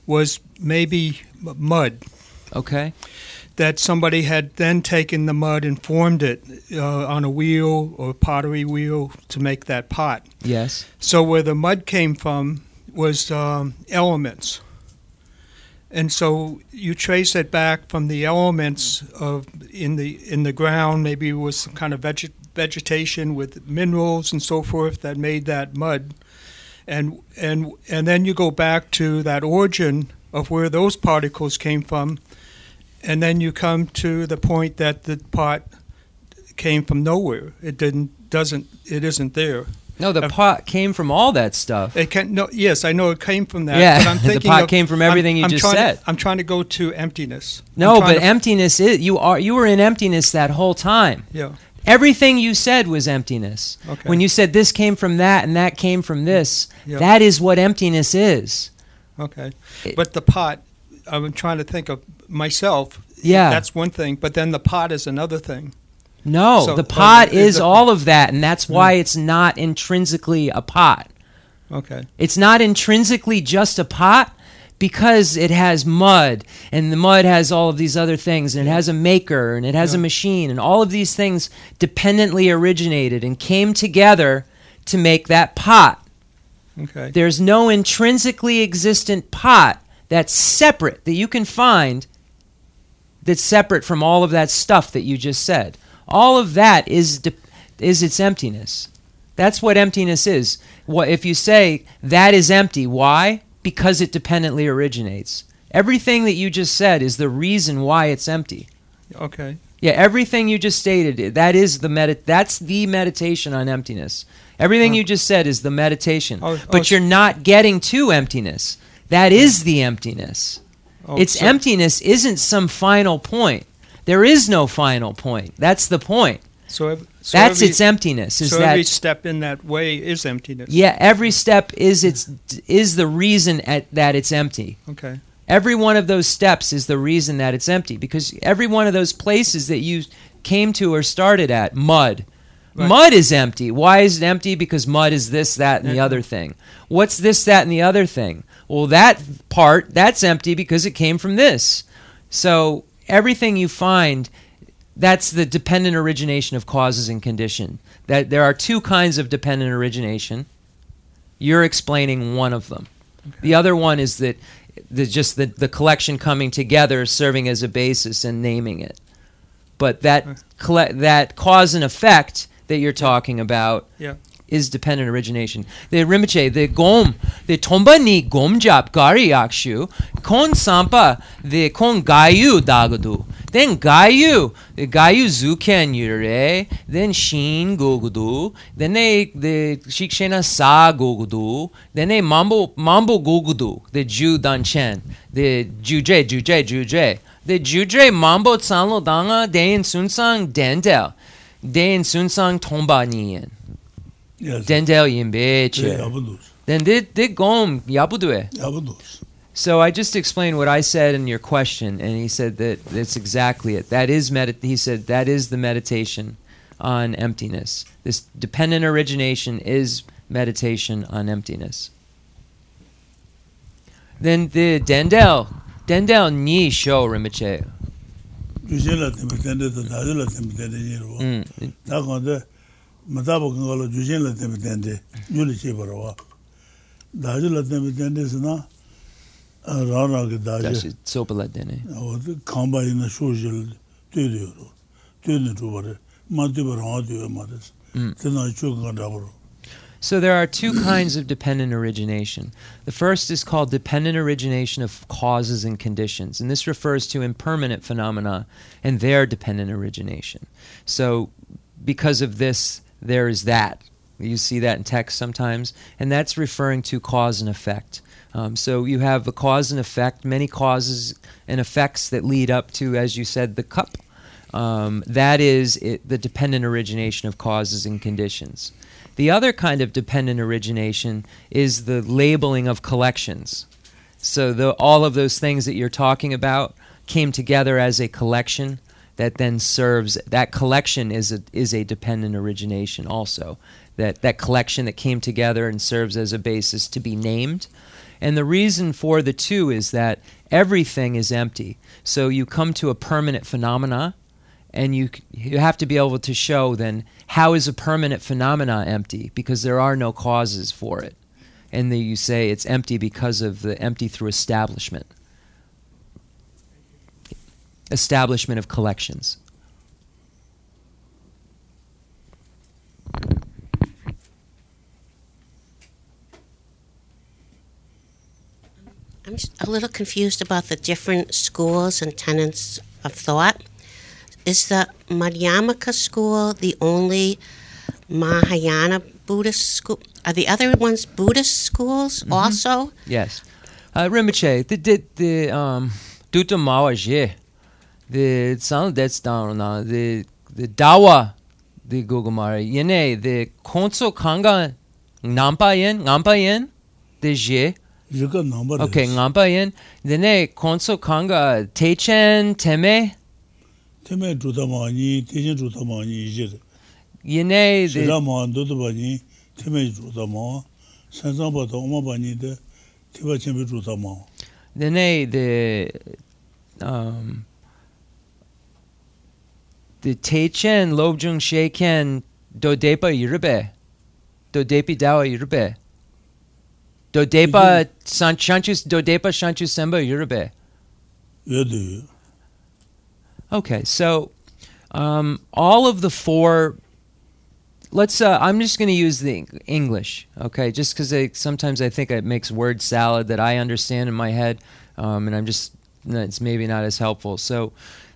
was maybe mud. Okay. That somebody had then taken the mud and formed it uh, on a wheel or a pottery wheel to make that pot. Yes. So where the mud came from was um, elements. And so you trace it back from the elements of in the in the ground, maybe it was some kind of veget vegetation with minerals and so forth that made that mud. And and and then you go back to that origin of where those particles came from. And then you come to the point that the pot came from nowhere. It didn't doesn't it isn't there. No, the pot came from all that stuff. It can no. Yes, I know it came from that. Yeah, but I'm thinking the pot of, came from everything I'm, you I'm just said. To, I'm trying to go to emptiness. No, but to, emptiness is you are you were in emptiness that whole time. Yeah, everything you said was emptiness. Okay. When you said this came from that and that came from this, yeah. That is what emptiness is. Okay, it, but the pot. I'm trying to think of myself. Yeah, that's one thing. But then the pot is another thing. No, so, the pot uh, is a, all of that, and that's why it's not intrinsically a pot. Okay. It's not intrinsically just a pot because it has mud, and the mud has all of these other things, and it has a maker, and it has yeah. a machine, and all of these things dependently originated and came together to make that pot. Okay. There's no intrinsically existent pot that's separate, that you can find, that's separate from all of that stuff that you just said. All of that is de- is its emptiness. That's what emptiness is. What if you say that is empty? Why? Because it dependently originates. Everything that you just said is the reason why it's empty. Okay. Yeah, everything you just stated, that is the med- that's the meditation on emptiness. Everything oh. you just said is the meditation. Oh, but oh, you're not getting to emptiness. That is the emptiness. Oh, its so- emptiness isn't some final point. There is no final point. That's the point. So, every, so that's every, its emptiness. Is so that, every step in that way is emptiness. Yeah, every step is its is the reason at, that it's empty. Okay. Every one of those steps is the reason that it's empty because every one of those places that you came to or started at, mud. Right. Mud is empty. Why is it empty? Because mud is this, that, and the other thing. What's this, that, and the other thing? Well, that part, that's empty because it came from this. So everything you find, that's the dependent origination of causes and condition. That there are two kinds of dependent origination. You're explaining one of them. Okay. The other one is that the, just the, the collection coming together, serving as a basis and naming it. But that okay. colle- that cause and effect that you're talking about yeah. is dependent origination. The Rinpoche, the gom, the tomba ni gomjap gari yakshu, kon sampa, the kon gayu dagadu. Then gayu, the gayu zuken yure, then shin gogudu, then the shikshena sa gogudu, then a mambo mambo gogudu, the ju danchen, the juje juje juje, the juje mambo tsanlo danga den sunsang dendel, den sunsang tomba niyen. Yes. Dendel yimbeche. Yabudus. Then did did gom yabudue. Yabudus. So I just explained what I said in your question, and he said that that's exactly it. That is med. He said that is the meditation on emptiness. This dependent origination is meditation on emptiness. Then the dendel dendel ni show Rinpoche. Mm. Mm. So there are two kinds of dependent origination. The first is called dependent origination of causes and conditions, and this refers to impermanent phenomena and their dependent origination. So because of this, there is that. You see that in text sometimes, and that's referring to cause and effect. Um, so you have a cause and effect, many causes and effects that lead up to, as you said, the cup. Um, that is it, the dependent origination of causes and conditions. The other kind of dependent origination is the labeling of collections. So the, all of those things that you're talking about came together as a collection that then serves, that collection is a, is a dependent origination also. That that collection that came together and serves as a basis to be named. And the reason for the two is that everything is empty. So you come to a permanent phenomena, and you you have to be able to show then how is a permanent phenomena empty? Because there are no causes for it. And then you say it's empty because of the empty through establishment. Establishment of collections. I'm a little confused about the different schools and tenets of thought. Is the Madhyamaka school the only Mahayana Buddhist school? Are the other ones Buddhist schools mm-hmm. also? Yes. Uh, Rinpoche, the the the um Dutamawaje, the sound that's down now. The the Dawa, the Gogomari Yene, the Konso Kanga Nampayen, Nampayen, the Je. You got number. Okay, Nampayen. The ne Konso Kanga Techen Teme. Teme Dutamani, Techen Dutamani Je. Yene the Laman Dutabani, Teme Dutama, Sanzamba Omabani de. Then they the um the Teichen Lobjung Sheken Dodepa Yirbe Dodepi Dawa Yirbe Dodepa San Shanchus Dodepa Shanchu Semba Yirbe. Okay, so um all of the four. Let's. Uh, I'm just going to use the English, okay? Just because sometimes I think it makes word salad that I understand in my head, um, and I'm just. It's maybe not as helpful. So,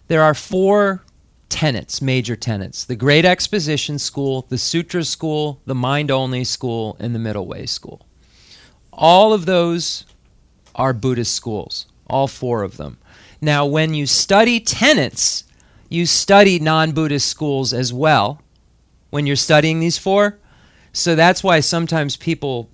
there are four tenets, major tenets: the Great Exposition School, the Sutra School, the Mind Only School, and the Middle Way School. All of those are Buddhist schools. All four of them. Now, when you study tenets, you study non-Buddhist schools as well. When you're studying these four, so that's why sometimes people,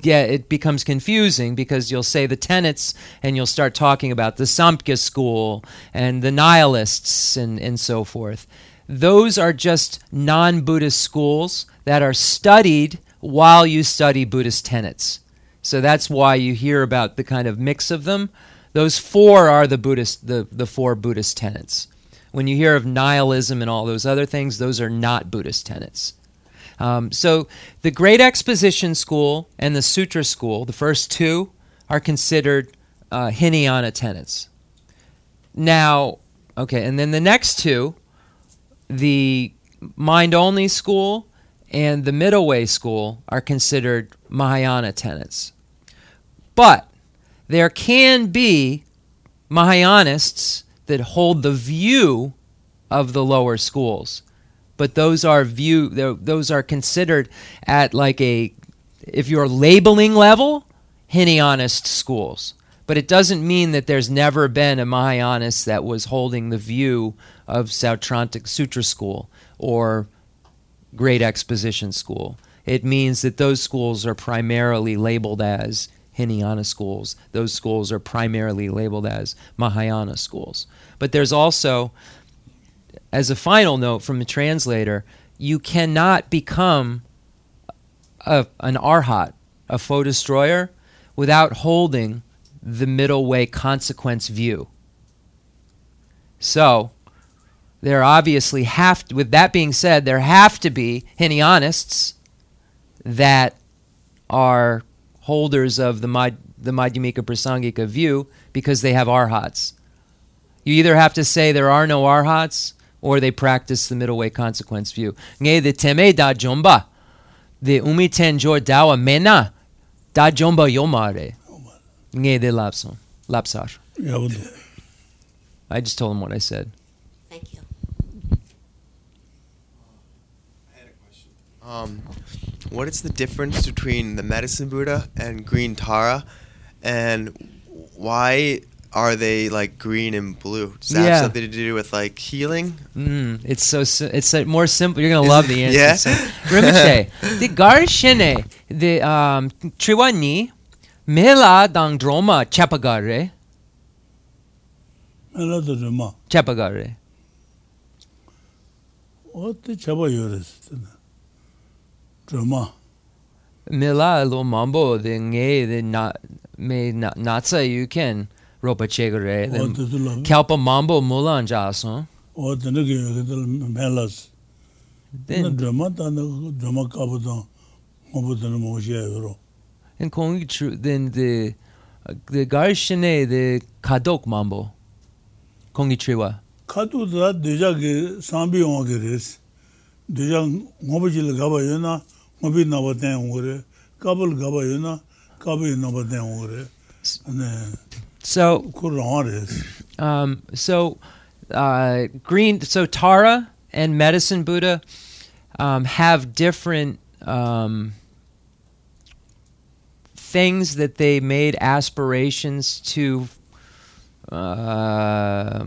yeah, it becomes confusing because you'll say the tenets and you'll start talking about the Samkhya school and the nihilists and, and so forth. Those are just non-Buddhist schools that are studied while you study Buddhist tenets. So that's why you hear about the kind of mix of them. Those four are the Buddhist, the, the four Buddhist tenets. When you hear of nihilism and all those other things, those are not Buddhist tenets. Um, so the Great Exposition School and the Sutra School, the first two, are considered uh, Hinayana tenets. Now, okay, and then the next two, the Mind Only School and the Middle Way School, are considered Mahayana tenets. But there can be Mahayanists that hold the view of the lower schools, but those are view those are considered at like a, if you're labeling level, Hinayanist schools. But it doesn't mean that there's never been a Mahayanist that was holding the view of Sautrāntikas Sutra school or Great Exposition school. It means that those schools are primarily labeled as Hinayana schools. Those schools are primarily labeled as Mahayana schools. But there's also, as a final note from the translator, you cannot become a, an arhat, a foe destroyer, without holding the middle way consequence view. So, there obviously have to, with that being said, there have to be Hinayanists that are holders of the Mad, the Madhyamaka Prasangika view because they have arhats. You either have to say there are no arhats or they practice the middle way consequence view. Nge the teme da jomba, the umiten jor dawa mena da jomba yomare. Nge de lapson, lapsar. I just told him what I said. Thank you. I had a question. Um. What is the difference between the Medicine Buddha and Green Tara, and why are they like green and blue? Does that yeah. have something to do with like healing? Mm, it's so it's more simple. You're gonna love the answer. Yeah. So, Rinpoche, the Garshene, the um, Triwani, Mela Dangdroma Chapagare. Mela Dangdroma Chapagare. What the Chapagare? Mila lo mambo the nge the na me natsa you can ropa chegare the kalpa mambo mulan jason or the nge melas then drama the drama kabudan kabudan mojero and kong then the the garshine the kadok mambo kongichiwa kadu da deja ge sambi ongeres deja ngobjil gabayona. So, um, so uh, Green, so Tara and Medicine Buddha um, have different um, things that they made aspirations to uh,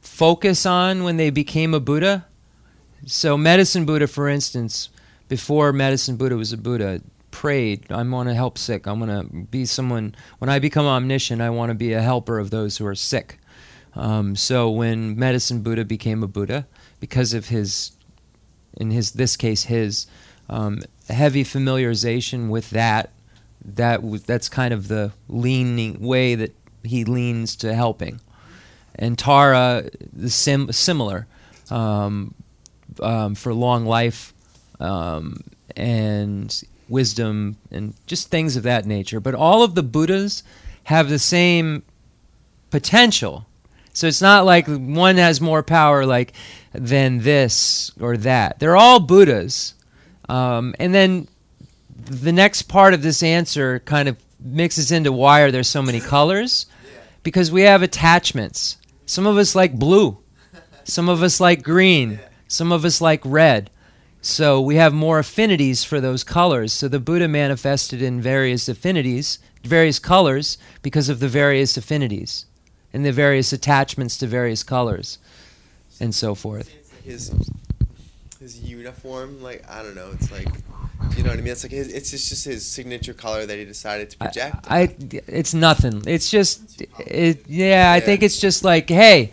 focus on when they became a Buddha. So Medicine Buddha, for instance, before Medicine Buddha was a Buddha, prayed, I want to help sick. I want to be someone, when I become omniscient, I want to be a helper of those who are sick. Um, so when Medicine Buddha became a Buddha, because of his, in his this case, his um, heavy familiarization with that, that that's kind of the leaning way that he leans to helping. And Tara, the sim, similar, um, um, for long life um, and wisdom and just things of that nature. But all of the Buddhas have the same potential. So it's not like one has more power like than this or that. They're all Buddhas. Um, and then the next part of this answer kind of mixes into why are there so many colors? Because we have attachments. Some of us like blue. Some of us like green. Some of us like red. So we have more affinities for those colors. So the Buddha manifested in various affinities, various colors, because of the various affinities and the various attachments to various colors and so forth. His, his uniform, like, I don't know, it's like, you know what I mean? It's like his, it's just, just his signature color that he decided to project. I, I it's nothing. It's just, it, yeah, I yeah. think it's just like, hey,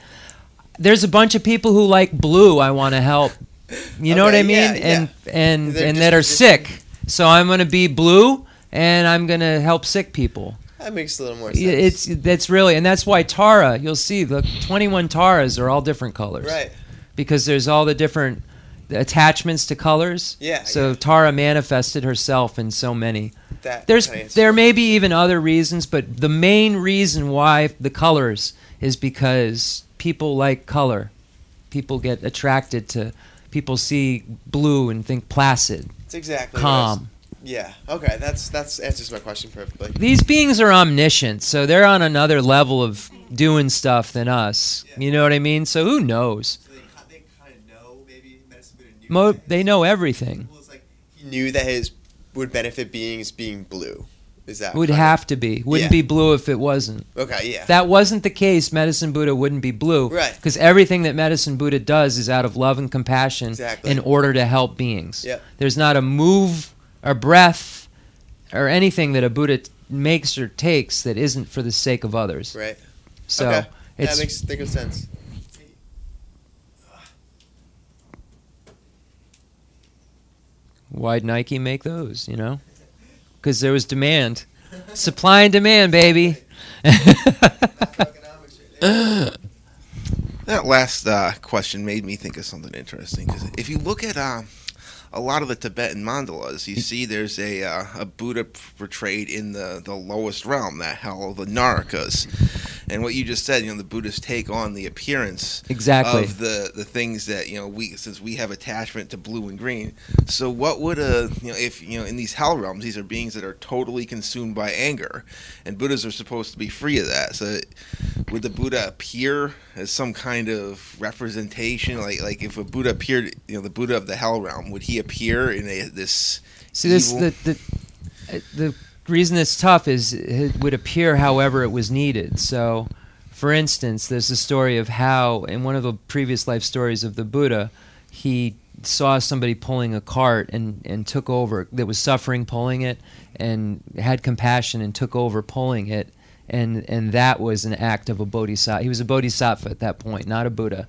there's a bunch of people who like blue I want to help. You know okay, what I mean? Yeah, and yeah. and, They're and that are sick. So I'm going to be blue, and I'm going to help sick people. That makes a little more sense. It's that's really, and that's why Tara, you'll see, the twenty-one Taras are all different colors. Right. Because there's all the different attachments to colors. Yeah. So yeah. Tara manifested herself in so many. That there's There may be even other reasons, but the main reason why the colors is because people like color. People get attracted to People see blue and think placid. That's exactly calm. Yeah. Okay. That's that's answers my question perfectly. These beings are omniscient, so they're on another level of doing stuff than us. Yeah. You know what I mean? So who knows? So they, they kind of know maybe medicine knew Mo- They know everything. Well, it's like he knew that his would benefit beings being blue. Is that would have of? to be? Wouldn't yeah. be blue if it wasn't. Okay. Yeah. If that wasn't the case, Medicine Buddha wouldn't be blue. Right. Because everything that Medicine Buddha does is out of love and compassion, exactly, in order to help beings. Yep. There's not a move, or breath, or anything that a Buddha t- makes or takes that isn't for the sake of others. Right. So okay. it's, that makes think of sense. Why'd Nike make those? You know. Because there was demand. Supply and demand, baby. That last uh, question made me think of something interesting. Because if you look at uh, a lot of the Tibetan mandalas, you see there's a uh, a Buddha portrayed in the, the lowest realm, that hell, the Narakas. And what you just said, you know, the Buddhists take on the appearance exactly. of the, the things that, you know, we since we have attachment to blue and green. So what would a, you know, if, you know, in these hell realms, these are beings that are totally consumed by anger, and Buddhas are supposed to be free of that. So would the Buddha appear as some kind of representation? Like, like if a Buddha appeared, you know, the Buddha of the hell realm, would he appear in a, this See, this evil? the the... the reason it's tough is it would appear however it was needed. So, for instance, there's the story of how, in one of the previous life stories of the Buddha, he saw somebody pulling a cart and, and took over, that was suffering pulling it, and had compassion and took over pulling it, and, and that was an act of a bodhisattva. He was a bodhisattva at that point, not a Buddha.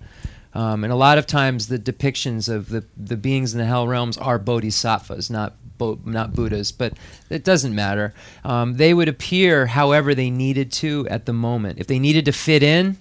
Um, and a lot of times the depictions of the, the beings in the hell realms are bodhisattvas, not Bo- not Buddhas, but it doesn't matter. Um, they would appear however they needed to at the moment. If they needed to fit in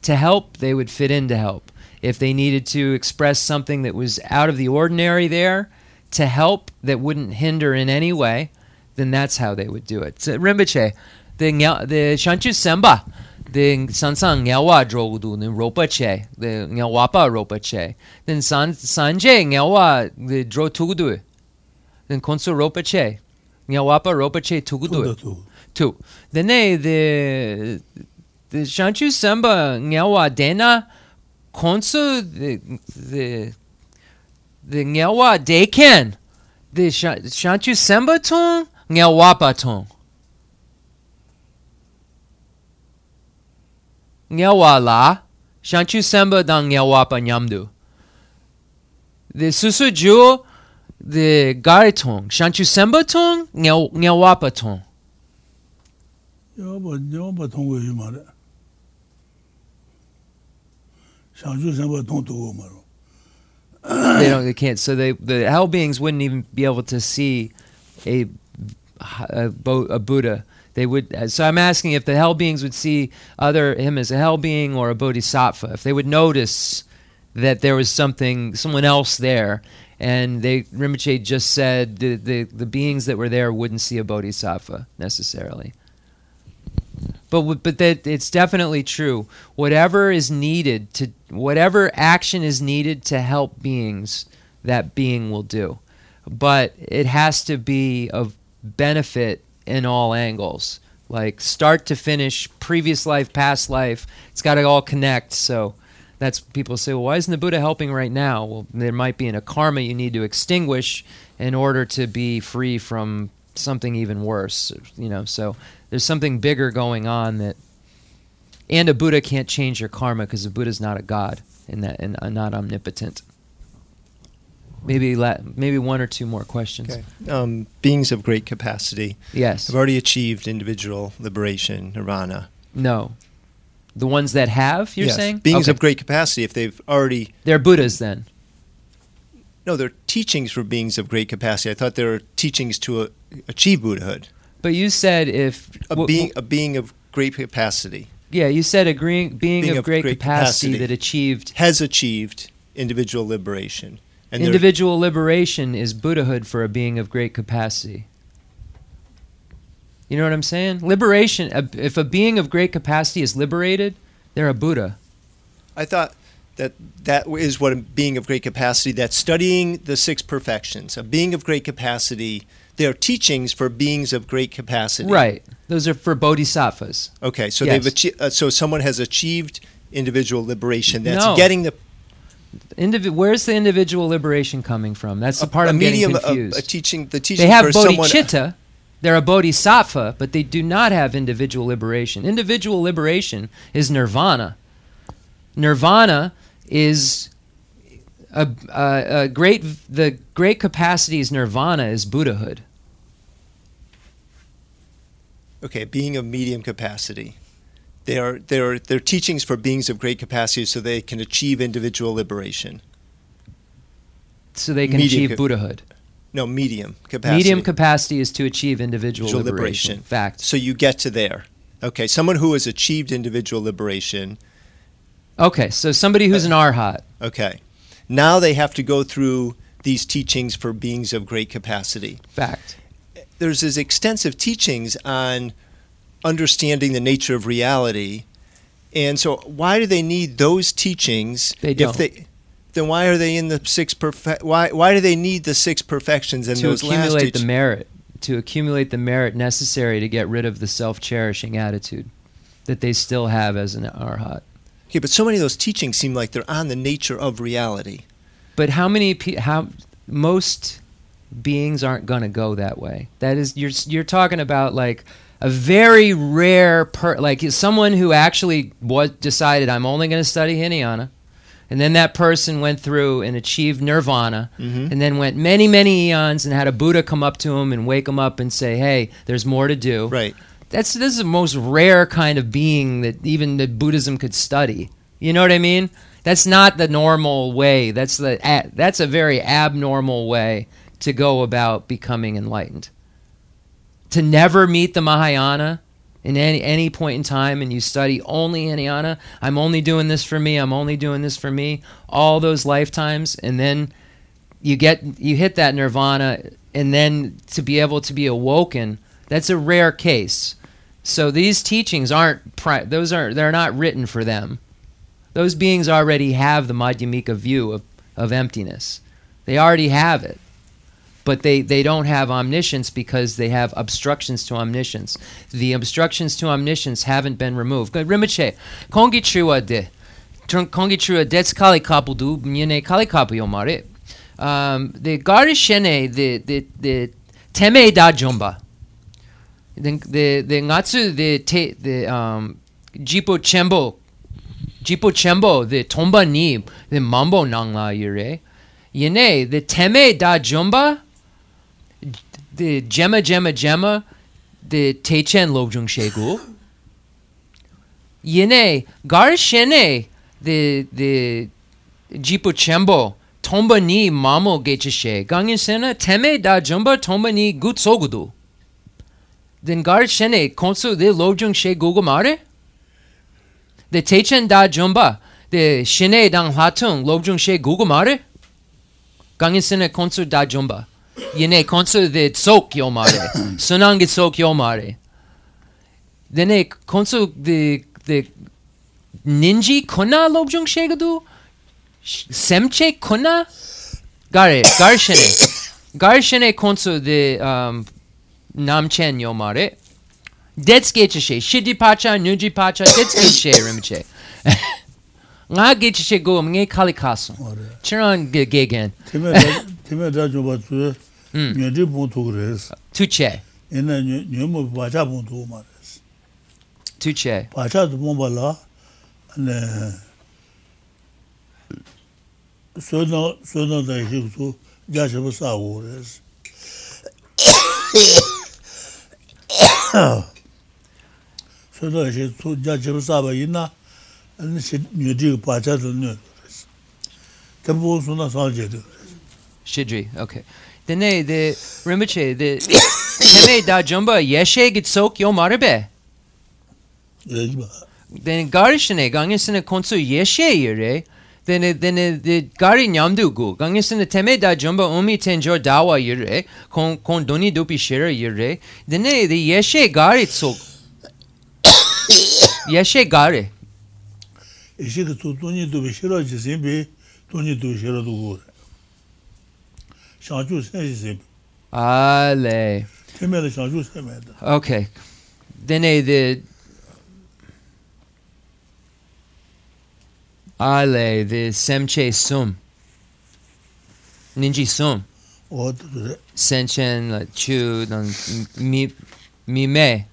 to help, they would fit in to help. If they needed to express something that was out of the ordinary there to help that wouldn't hinder in any way, then that's how they would do it. So, Rinpoche, the the Shanchu Semba, the Sansang Nyawa Drogudu, the Ropache, the Nyawapa Ropache, then Sanje Nyawa, the Drotugudu. Then konsu ropache, nyawapa ropache tugudu tu. Then the the shanchu samba nyawa dena Konsu, the the the Ngelwa Deken, the Shantu Sembatong, Ngelwa Batong. Ngelwa La, Shantu Semba Dang Ngelwa Panyamdu. The Susuju, the Garitong, Shantu Sembatong, Ngelwa Batong. They don't. They can't. So they, the hell beings wouldn't even be able to see a, a a Buddha. They would. So I'm asking if the hell beings would see other him as a hell being or a bodhisattva. If they would notice that there was something, someone else there, and they Rinpoche just said the the, the beings that were there wouldn't see a bodhisattva necessarily. But but that it's definitely true. Whatever is needed to whatever action is needed to help beings, that being will do. But it has to be of benefit in all angles, like start to finish, previous life, past life. It's got to all connect. So that's people say, well, why isn't the Buddha helping right now? Well, there might be in a karma you need to extinguish in order to be free from something even worse, you know. So there's something bigger going on that, and a Buddha can't change your karma because the Buddha's not a god and that and not omnipotent. Maybe la maybe one or two more questions. Okay. Um, beings of great capacity. Yes. Have already achieved individual liberation, nirvana. No, the ones that have you're yes. saying beings okay. of great capacity. If they've already, they're Buddhas then. No, they're teachings for beings of great capacity. I thought they were teachings to a, achieve Buddhahood. But you said if... A being, a being of great capacity. Yeah, you said a green, being, being of, of great, great capacity, capacity that achieved... Has achieved individual liberation. And individual liberation is Buddhahood for a being of great capacity. You know what I'm saying? Liberation, if a being of great capacity is liberated, they're a Buddha. I thought... That that is what a being of great capacity, that's studying the six perfections. A being of great capacity, they are teachings for beings of great capacity. Right. Those are for bodhisattvas. Okay, so yes. they've achieved, uh, so someone has achieved individual liberation. That's no. getting the... Indivi where's the individual liberation coming from? That's the part a, a I'm medium, getting confused. A, a teaching, the teaching they have for bodhicitta. Someone, they're a bodhisattva, but they do not have individual liberation. Individual liberation is nirvana. Nirvana is a, a, a great, the great capacities nirvana is Buddhahood. Okay, being of medium capacity. They are, they are, they're teachings for beings of great capacity so they can achieve individual liberation. So they can medium achieve Buddhahood. No, medium capacity. Medium capacity is to achieve individual, individual liberation. liberation. Fact. So you get to there. Okay, someone who has achieved individual liberation... Okay, so somebody who's an arhat. Okay. Now they have to go through these teachings for beings of great capacity. Fact. There's this extensive teachings on understanding the nature of reality. And so why do they need those teachings? They don't. If they, then why are they in the six perfect why why do they need the six perfections and those last teachings? To accumulate the merit, to accumulate the merit necessary to get rid of the self-cherishing attitude that they still have as an arhat. Okay, but so many of those teachings seem like they're on the nature of reality. But how many? Pe how most beings aren't going to go that way. That is, you're you're talking about like a very rare, per like someone who actually was decided I'm only going to study Hinayana, and then that person went through and achieved nirvana, mm-hmm. and then went many many eons and had a Buddha come up to him and wake him up and say, hey, there's more to do. Right. That's, this is the most rare kind of being that even that Buddhism could study. You know what I mean? That's not the normal way. That's, the, that's a very abnormal way to go about becoming enlightened. To never meet the Mahayana in any, any point in time and you study only Hinayana, I'm only doing this for me, I'm only doing this for me, all those lifetimes, and then you, get, you hit that nirvana, and then to be able to be awoken, that's a rare case. So these teachings aren't, pri those are, they're not written for them. Those beings already have the Madhyamika view of, of emptiness. They already have it. But they, they don't have omniscience because they have obstructions to omniscience. The obstructions to omniscience haven't been removed. Rinpoche, kongichiwa de, kongichura dets kalikapudu mnyene kalikapuyomare. Um, the garishene, the the the teme da jomba. The the the ngatsu the te the um jipo chembo, jipo chembo the tomba ni the mambo nangla yure. Yene the teme da jomba, the jema jema jema the techen lobjung shegu. Yene garishene the the jipo chembo. Tomba ni mamo gecheshe. Gangin sena teme da jumba tomba ni gutsogudu. Then gar shene konsu de lobjung she gogomare. The techen da jumba. The shene dang hatung lobjung she gogomare. Gangin sena konsu da jumba. Yene konsu de tsok yomare. Sunang tsok yomare. Then e konsu de the ninji kona lobjung she gudu. Semche kuna gare garshene garshene konso de um namchen yomare detske cheshe shidi pacha nuji pacha detske che rimche nga gechche go mnge kalikaso chiran gegen teme teme dajo batu nedi bontogres tuche ena nyomo baja bontomares tuche baja bombala ne So no, so no, they give to Gashabas hours. So no, she took Gashabasavaina and she knew you part of the nurse. Temple soon as all Jedu. Shidri, okay. Then they, the Rinpoche, the Teme da Jumba, Yeshe gets soak your marabe. Then Garishane, Gangasin a consul Yeshe, yere. Then, then the gari nyamdu go. Gangesin the teme da jumba umi tenjor dawa yere con con doni dopi shera yere. Then the yeshe gari tsok. Yeshe gari. Yeshe to doni dopi shera jisimbi doni dopi shera do go. Shanju sen jisimbi. Ale. Teme da shanju teme da. Okay. Then the. Ale, the semche sum. Ninji sum. Senchen, la chu, mi, mime.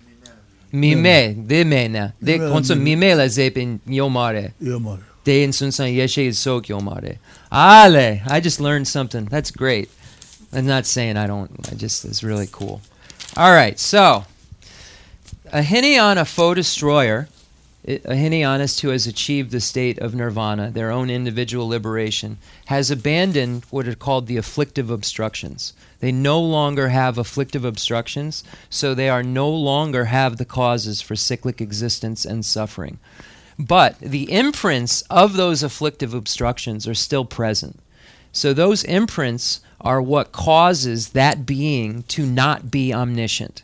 Mime, de mena. De conso mime la zepin yomare. Yomare. De in sunsan yeshe is sok yomare. Ale, I just learned something. That's great. I'm not saying I don't, I just, it's really cool. All right, so, a Hinayana foe destroyer. A Hinayanist who has achieved the state of nirvana, their own individual liberation, has abandoned what are called the afflictive obstructions. They no longer have afflictive obstructions, so they are no longer have the causes for cyclic existence and suffering. But the imprints of those afflictive obstructions are still present. So those imprints are what causes that being to not be omniscient.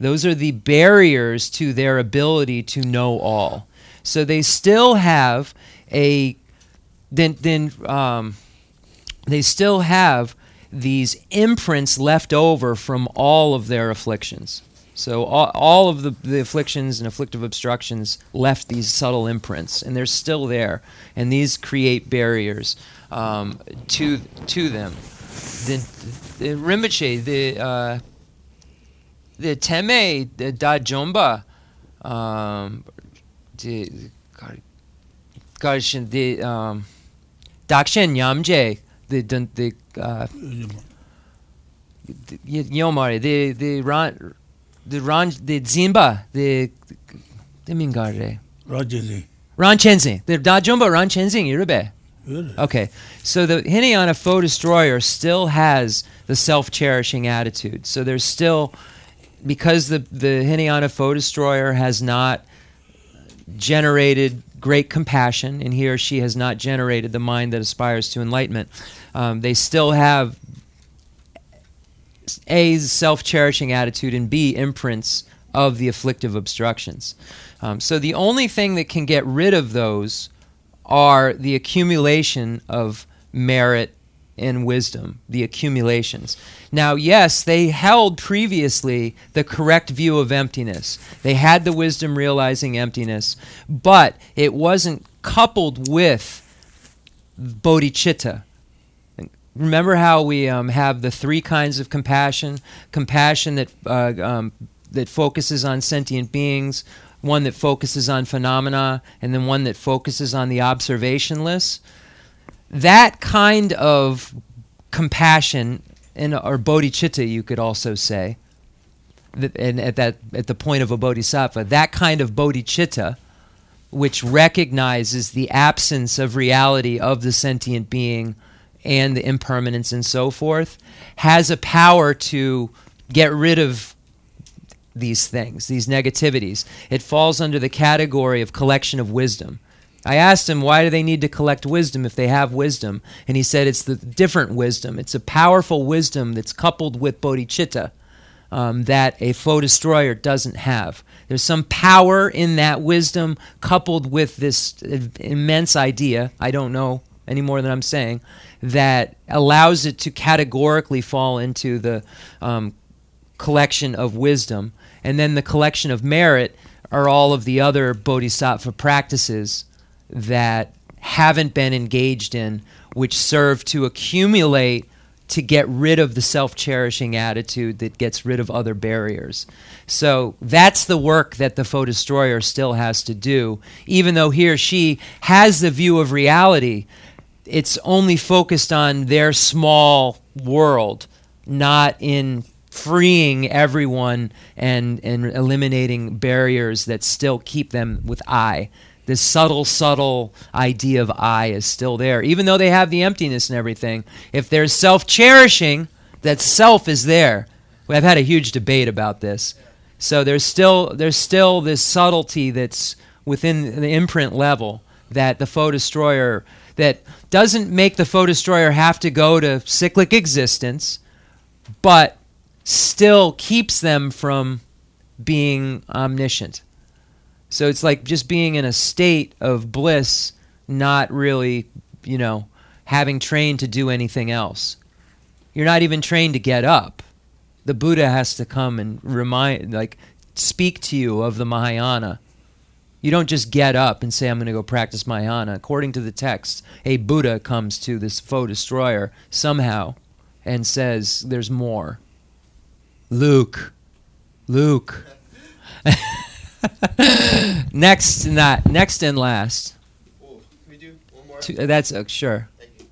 Those are the barriers to their ability to know all. So they still have a then then um, they still have these imprints left over from all of their afflictions. So all, all of the, the afflictions and afflictive obstructions left these subtle imprints, and they're still there. And these create barriers um, to to them. The, the Rinpoche, the uh, the teme the da jomba um the garshin the um dakshen yamje the the uh yomare the the ran the ran the zimba the the mingare ranjenzin ranjenzin the da jomba ranjenzin yurube. Okay, so the Hinayana foe destroyer still has the self-cherishing attitude, so there's still. Because the, the Hinayana foe destroyer has not generated great compassion, and he or she has not generated the mind that aspires to enlightenment, um, they still have A, self-cherishing attitude, and B, imprints of the afflictive obstructions. Um, so the only thing that can get rid of those are the accumulation of merit and wisdom, the accumulations. Now, yes, they held previously the correct view of emptiness. They had the wisdom realizing emptiness, but it wasn't coupled with bodhicitta. Remember how we um, have the three kinds of compassion: compassion that uh, um, that focuses on sentient beings, one that focuses on phenomena, and then one that focuses on the observationless. That kind of compassion, and or bodhicitta, you could also say, that, and at that at the point of a bodhisattva, that kind of bodhicitta, which recognizes the absence of reality of the sentient being and the impermanence and so forth, has a power to get rid of these things, these negativities. It falls under the category of collection of wisdom. I asked him, why do they need to collect wisdom if they have wisdom? And he said, it's the different wisdom. It's a powerful wisdom that's coupled with bodhicitta um, that a foe destroyer doesn't have. There's some power in that wisdom coupled with this immense idea, I don't know any more than I'm saying, that allows it to categorically fall into the um, collection of wisdom. And then the collection of merit are all of the other bodhisattva practices that haven't been engaged in, which serve to accumulate to get rid of the self-cherishing attitude that gets rid of other barriers. So that's the work that the foe destroyer still has to do. Even though he or she has the view of reality, it's only focused on their small world, not in freeing everyone and, and eliminating barriers that still keep them with I. This subtle, subtle idea of I is still there. Even though they have the emptiness and everything, if there's self-cherishing, that self is there. I've had a huge debate about this. So there's still there's still this subtlety that's within the imprint level that the foe destroyer, that doesn't make the foe destroyer have to go to cyclic existence, but still keeps them from being omniscient. So it's like just being in a state of bliss, not really, you know, having trained to do anything else. You're not even trained to get up. The Buddha has to come and remind, like, speak to you of the Mahayana. You don't just get up and say, I'm going to go practice Mahayana. According to the text, a Buddha comes to this foe destroyer somehow and says, there's more. Luke. Luke. Next, not next and last. Oh, can we do one more? Two, that's uh, sure. Thank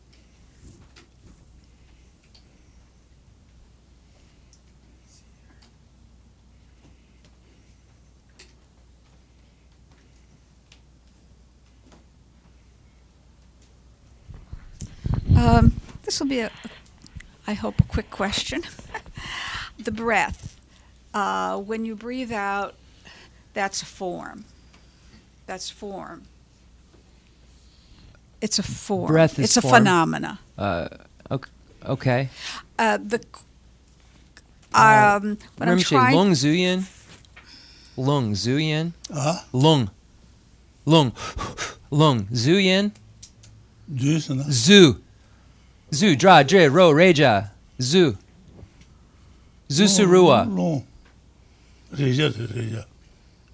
you. Um, this will be a, I hope, a quick question. The breath. Uh, when you breathe out. That's a form. That's form. It's a form. Breath is It's a form. Phenomena. Uh, okay. Uh, the um. What uh, I'm trying. Lung zuyen. Lung zuyen. Uh? Lung. Lung. Lung zuyen. Zu. Zu dra dre ro reja. Zu. Zu surua. Lung. Reja reja.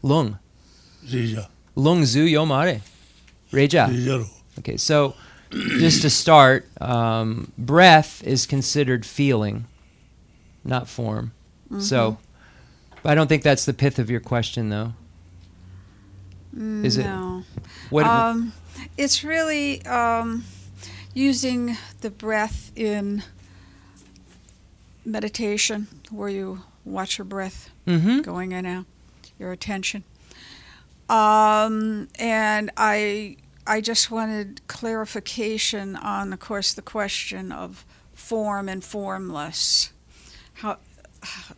Lung. Reja. Lung zu yomare. Reja. Reja. Okay, so just to start, um, breath is considered feeling, not form. Mm-hmm. So, but I don't think that's the pith of your question, though. Is no. it? What, um, it's really um, using the breath in meditation, where you watch your breath mm-hmm. going in and out. Your attention, um, and I I just wanted clarification on, of course, the question of form and formless. How, how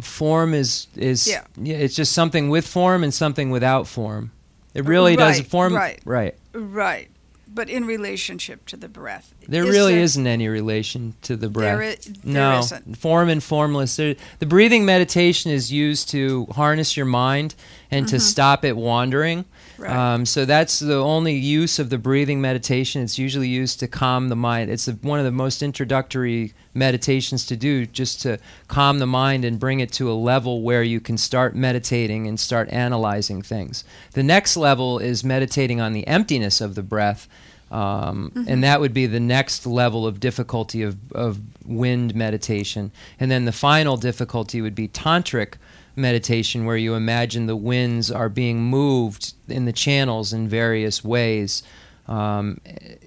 form is is yeah. yeah, it's just something with form and something without form. It really right, does form right, right, right. but in relationship to the breath. There is really there, isn't any relation to the breath. There, is, there no. isn't. Form and formless. The breathing meditation is used to harness your mind and mm-hmm. to stop it wandering. Right. Um, so that's the only use of the breathing meditation. It's usually used to calm the mind. It's a, one of the most introductory meditations to do, just to calm the mind and bring it to a level where you can start meditating and start analyzing things. The next level is meditating on the emptiness of the breath, um, mm-hmm. and that would be the next level of difficulty of, of wind meditation. And then the final difficulty would be tantric meditation, where you imagine the winds are being moved in the channels in various ways, um,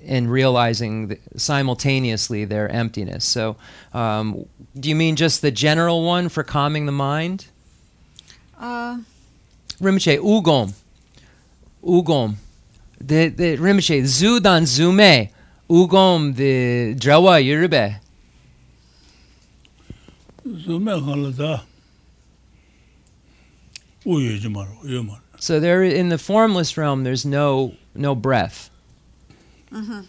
and realizing the, simultaneously their emptiness. So um, do you mean just the general one for calming the mind? Uh. Rinpoche, ugom. Ugom. The, the Rinpoche, zu dan zume. Ugom the drawa yurube. Zume halada. So there, in the formless realm, there's no no breath. Mm-hmm.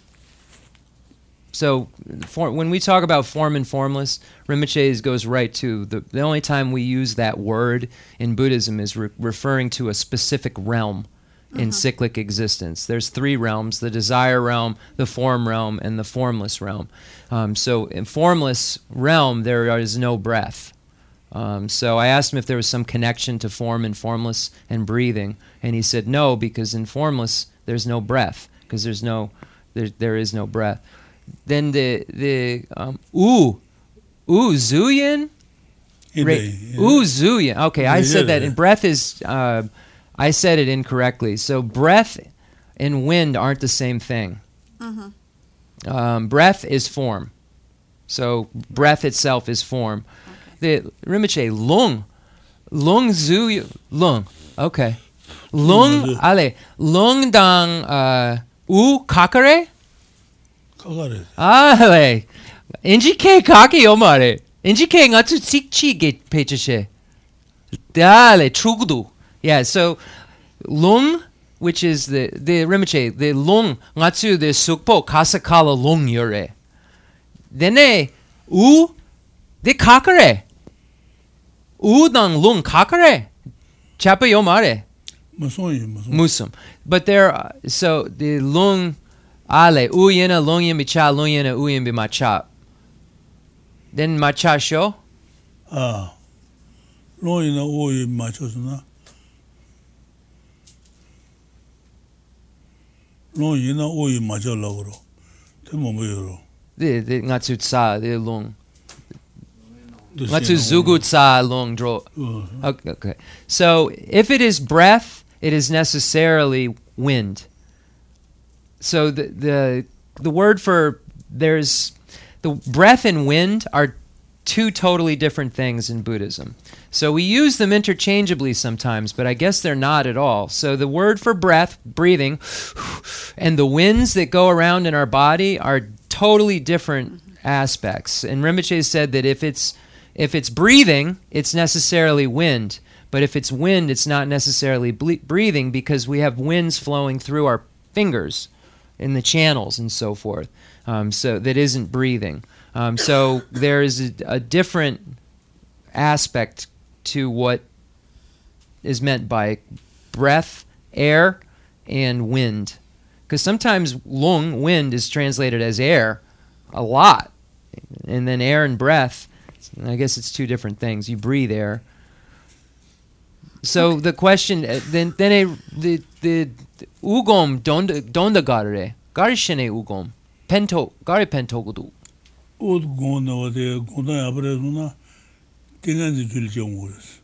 So for, when we talk about form and formless, Rinpoche goes right to the the only time we use that word in Buddhism is re referring to a specific realm mm-hmm. in cyclic existence. There's three realms: the desire realm, the form realm, and the formless realm. Um, so in formless realm, there is no breath. Um, so I asked him if there was some connection to form and formless and breathing, and he said no, because in formless there's no breath, because there's no, there there is no breath. Then the the um, ooh ooh zuyin, ooh zuyin. Okay, I said that. And breath is uh, I said it incorrectly. So breath and wind aren't the same thing. Uh-huh. um, breath is form. So breath itself is form. The Rinpoche, lung, lung zu, lung, okay, lung, ale, lung dang, uh, u kakare? Kakare. Ale, inji ke kaki omare, inji ke ngatsu tsikchi get pecheshe, dale, trugdu. Yeah, so lung, which is the, the Rinpoche, the lung, ngatsu the sukpo, kasakala lung yore. Dene, u, de kakare. Udang lung kakare, chapa yomare. Musum. But there, so the lung ale uyena lung yemi cha lung yena uyemi macha. Then macha show. Ah, lung yena uyemi macha suna. Lung yena uyemi macha lagro. Temo moyoro. The the ngatsutsa the lung. Let's do zugutsa long draw. Okay, okay. So if it is breath, it is necessarily wind. So the the the word for there's the breath and wind are two totally different things in Buddhism. So we use them interchangeably sometimes, but I guess they're not at all. So the word for breath, breathing, and the winds that go around in our body are totally different aspects. And Rinpoche said that if it's If it's breathing, it's necessarily wind. But if it's wind, it's not necessarily breathing, because we have winds flowing through our fingers in the channels and so forth. Um, so that isn't breathing. Um, so there is a, a different aspect to what is meant by breath, air, and wind. Because sometimes lung, wind, is translated as air a lot. And then air and breath, I guess it's two different things. You breathe air. So okay. The question then then the the ugom don donda garre garishene ugom pento gari pento gudu ugom no de goda abrezuna tengan juljongules.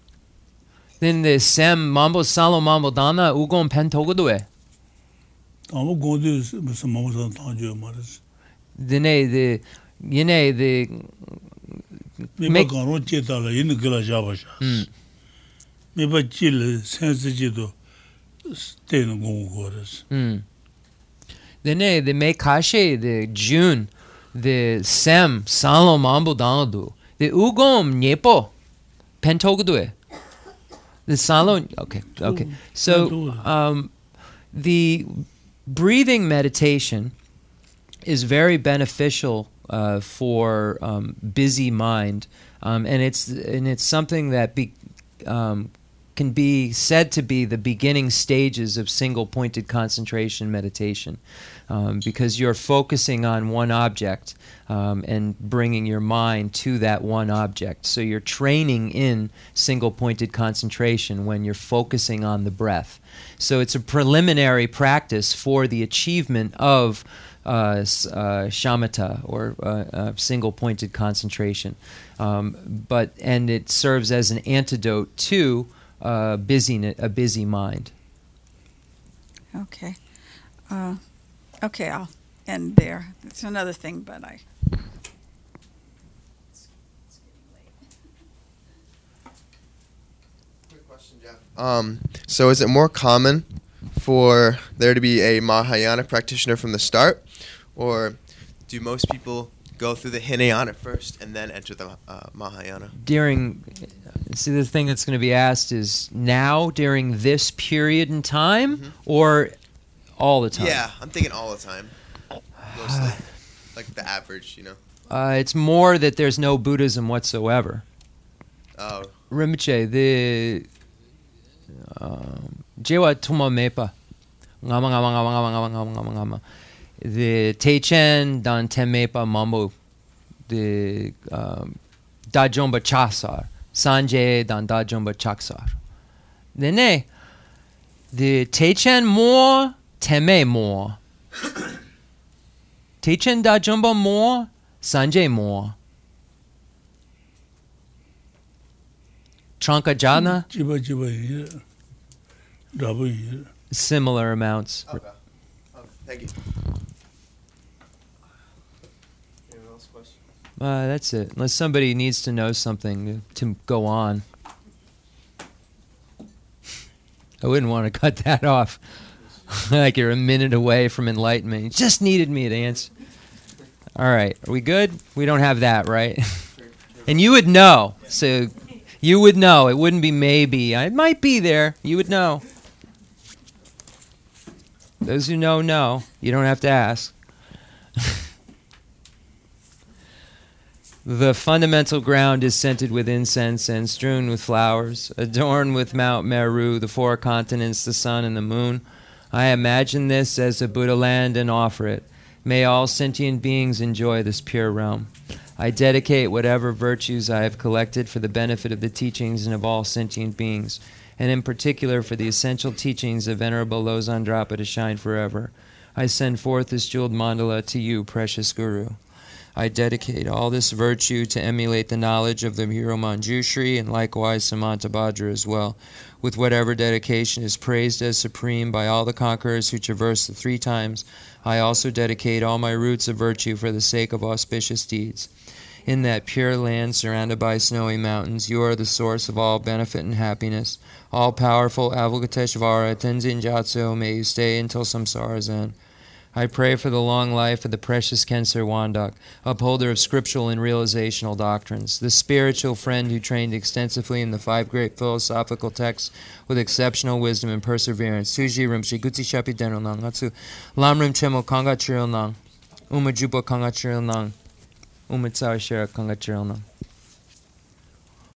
Then the sem mambo salo mambo dana ugom pento gudue. Amo godus mambo san tanjo mares. Then the yene the Make mm. mm. Then eh, the mekashe, the June, the sem, salom ambu dandu, the ugom nyepo, pentogdue, the salon. Okay, okay. So um, the breathing meditation is very beneficial uh, for um, busy mind, um, and it's and it's something that be, um, can be said to be the beginning stages of single-pointed concentration meditation, um, because you're focusing on one object um, and bringing your mind to that one object. So you're training in single-pointed concentration when you're focusing on the breath. So it's a preliminary practice for the achievement of Uh, uh, shamatha, or uh, uh, single-pointed concentration, um, but and it serves as an antidote to uh, busy, a busy mind. Okay, uh, okay, I'll end there. It's another thing, but I. It's, it's getting late. Quick question, Jeff. Um, so, is it more common for there to be a Mahayana practitioner from the start? Or do most people go through the Hinayana first and then enter the uh, Mahayana? During, see, the thing that's going to be asked is now, during this period in time, mm-hmm. or all the time? Yeah, I'm thinking all the time, mostly, like the average, you know. Uh, it's more that there's no Buddhism whatsoever. Oh. Rinpoche, the um, Jewa Tuma Mepa, Ngama Ngama Ngama Ngama Ngama Ngama. The Teichen Dan Temepa Mambu, the um, Dajomba Chaksar, Sanjay Dan Dajomba Chaksar. Then, the Teichen more, Teme more. Teichen Dajomba more, Sanjay more. Tranka Jana? Jiba Jiba, Dabu. Similar amounts. Okay. Okay. Thank you. Uh, that's it. Unless somebody needs to know something to go on. I wouldn't want to cut that off. Like you're a minute away from enlightenment. You just needed me to answer. All right. Are we good? We don't have that, right? And you would know. So you would know. It wouldn't be maybe. It might be there. You would know. Those who know, know. You don't have to ask. The fundamental ground is scented with incense and strewn with flowers, adorned with Mount Meru, the four continents, the sun, and the moon. I imagine this as a Buddha land and offer it. May all sentient beings enjoy this pure realm. I dedicate whatever virtues I have collected for the benefit of the teachings and of all sentient beings, and in particular for the essential teachings of Venerable Losang Drakpa to shine forever. I send forth this jeweled mandala to you, precious Guru. I dedicate all this virtue to emulate the knowledge of the hero Manjushri and likewise Samantabhadra as well, with whatever dedication is praised as supreme by all the conquerors who traverse the three times. I also dedicate all my roots of virtue for the sake of auspicious deeds. In that pure land surrounded by snowy mountains, you are the source of all benefit and happiness. All-powerful Avalokiteshvara, Tenzin Jatsu, may you stay until Samsara's end. I pray for the long life of the precious Khyentse Wandok, upholder of scriptural and realizational doctrines, the spiritual friend who trained extensively in the five great philosophical texts with exceptional wisdom and perseverance. Suji Rinpoche Gutsi Shapi Denril Nang Atsu Lamrim Chenmo Kanga Chiril Nang Umajupa Kanga Chiril Nang Umatsawashera Kanga Chiril Nang.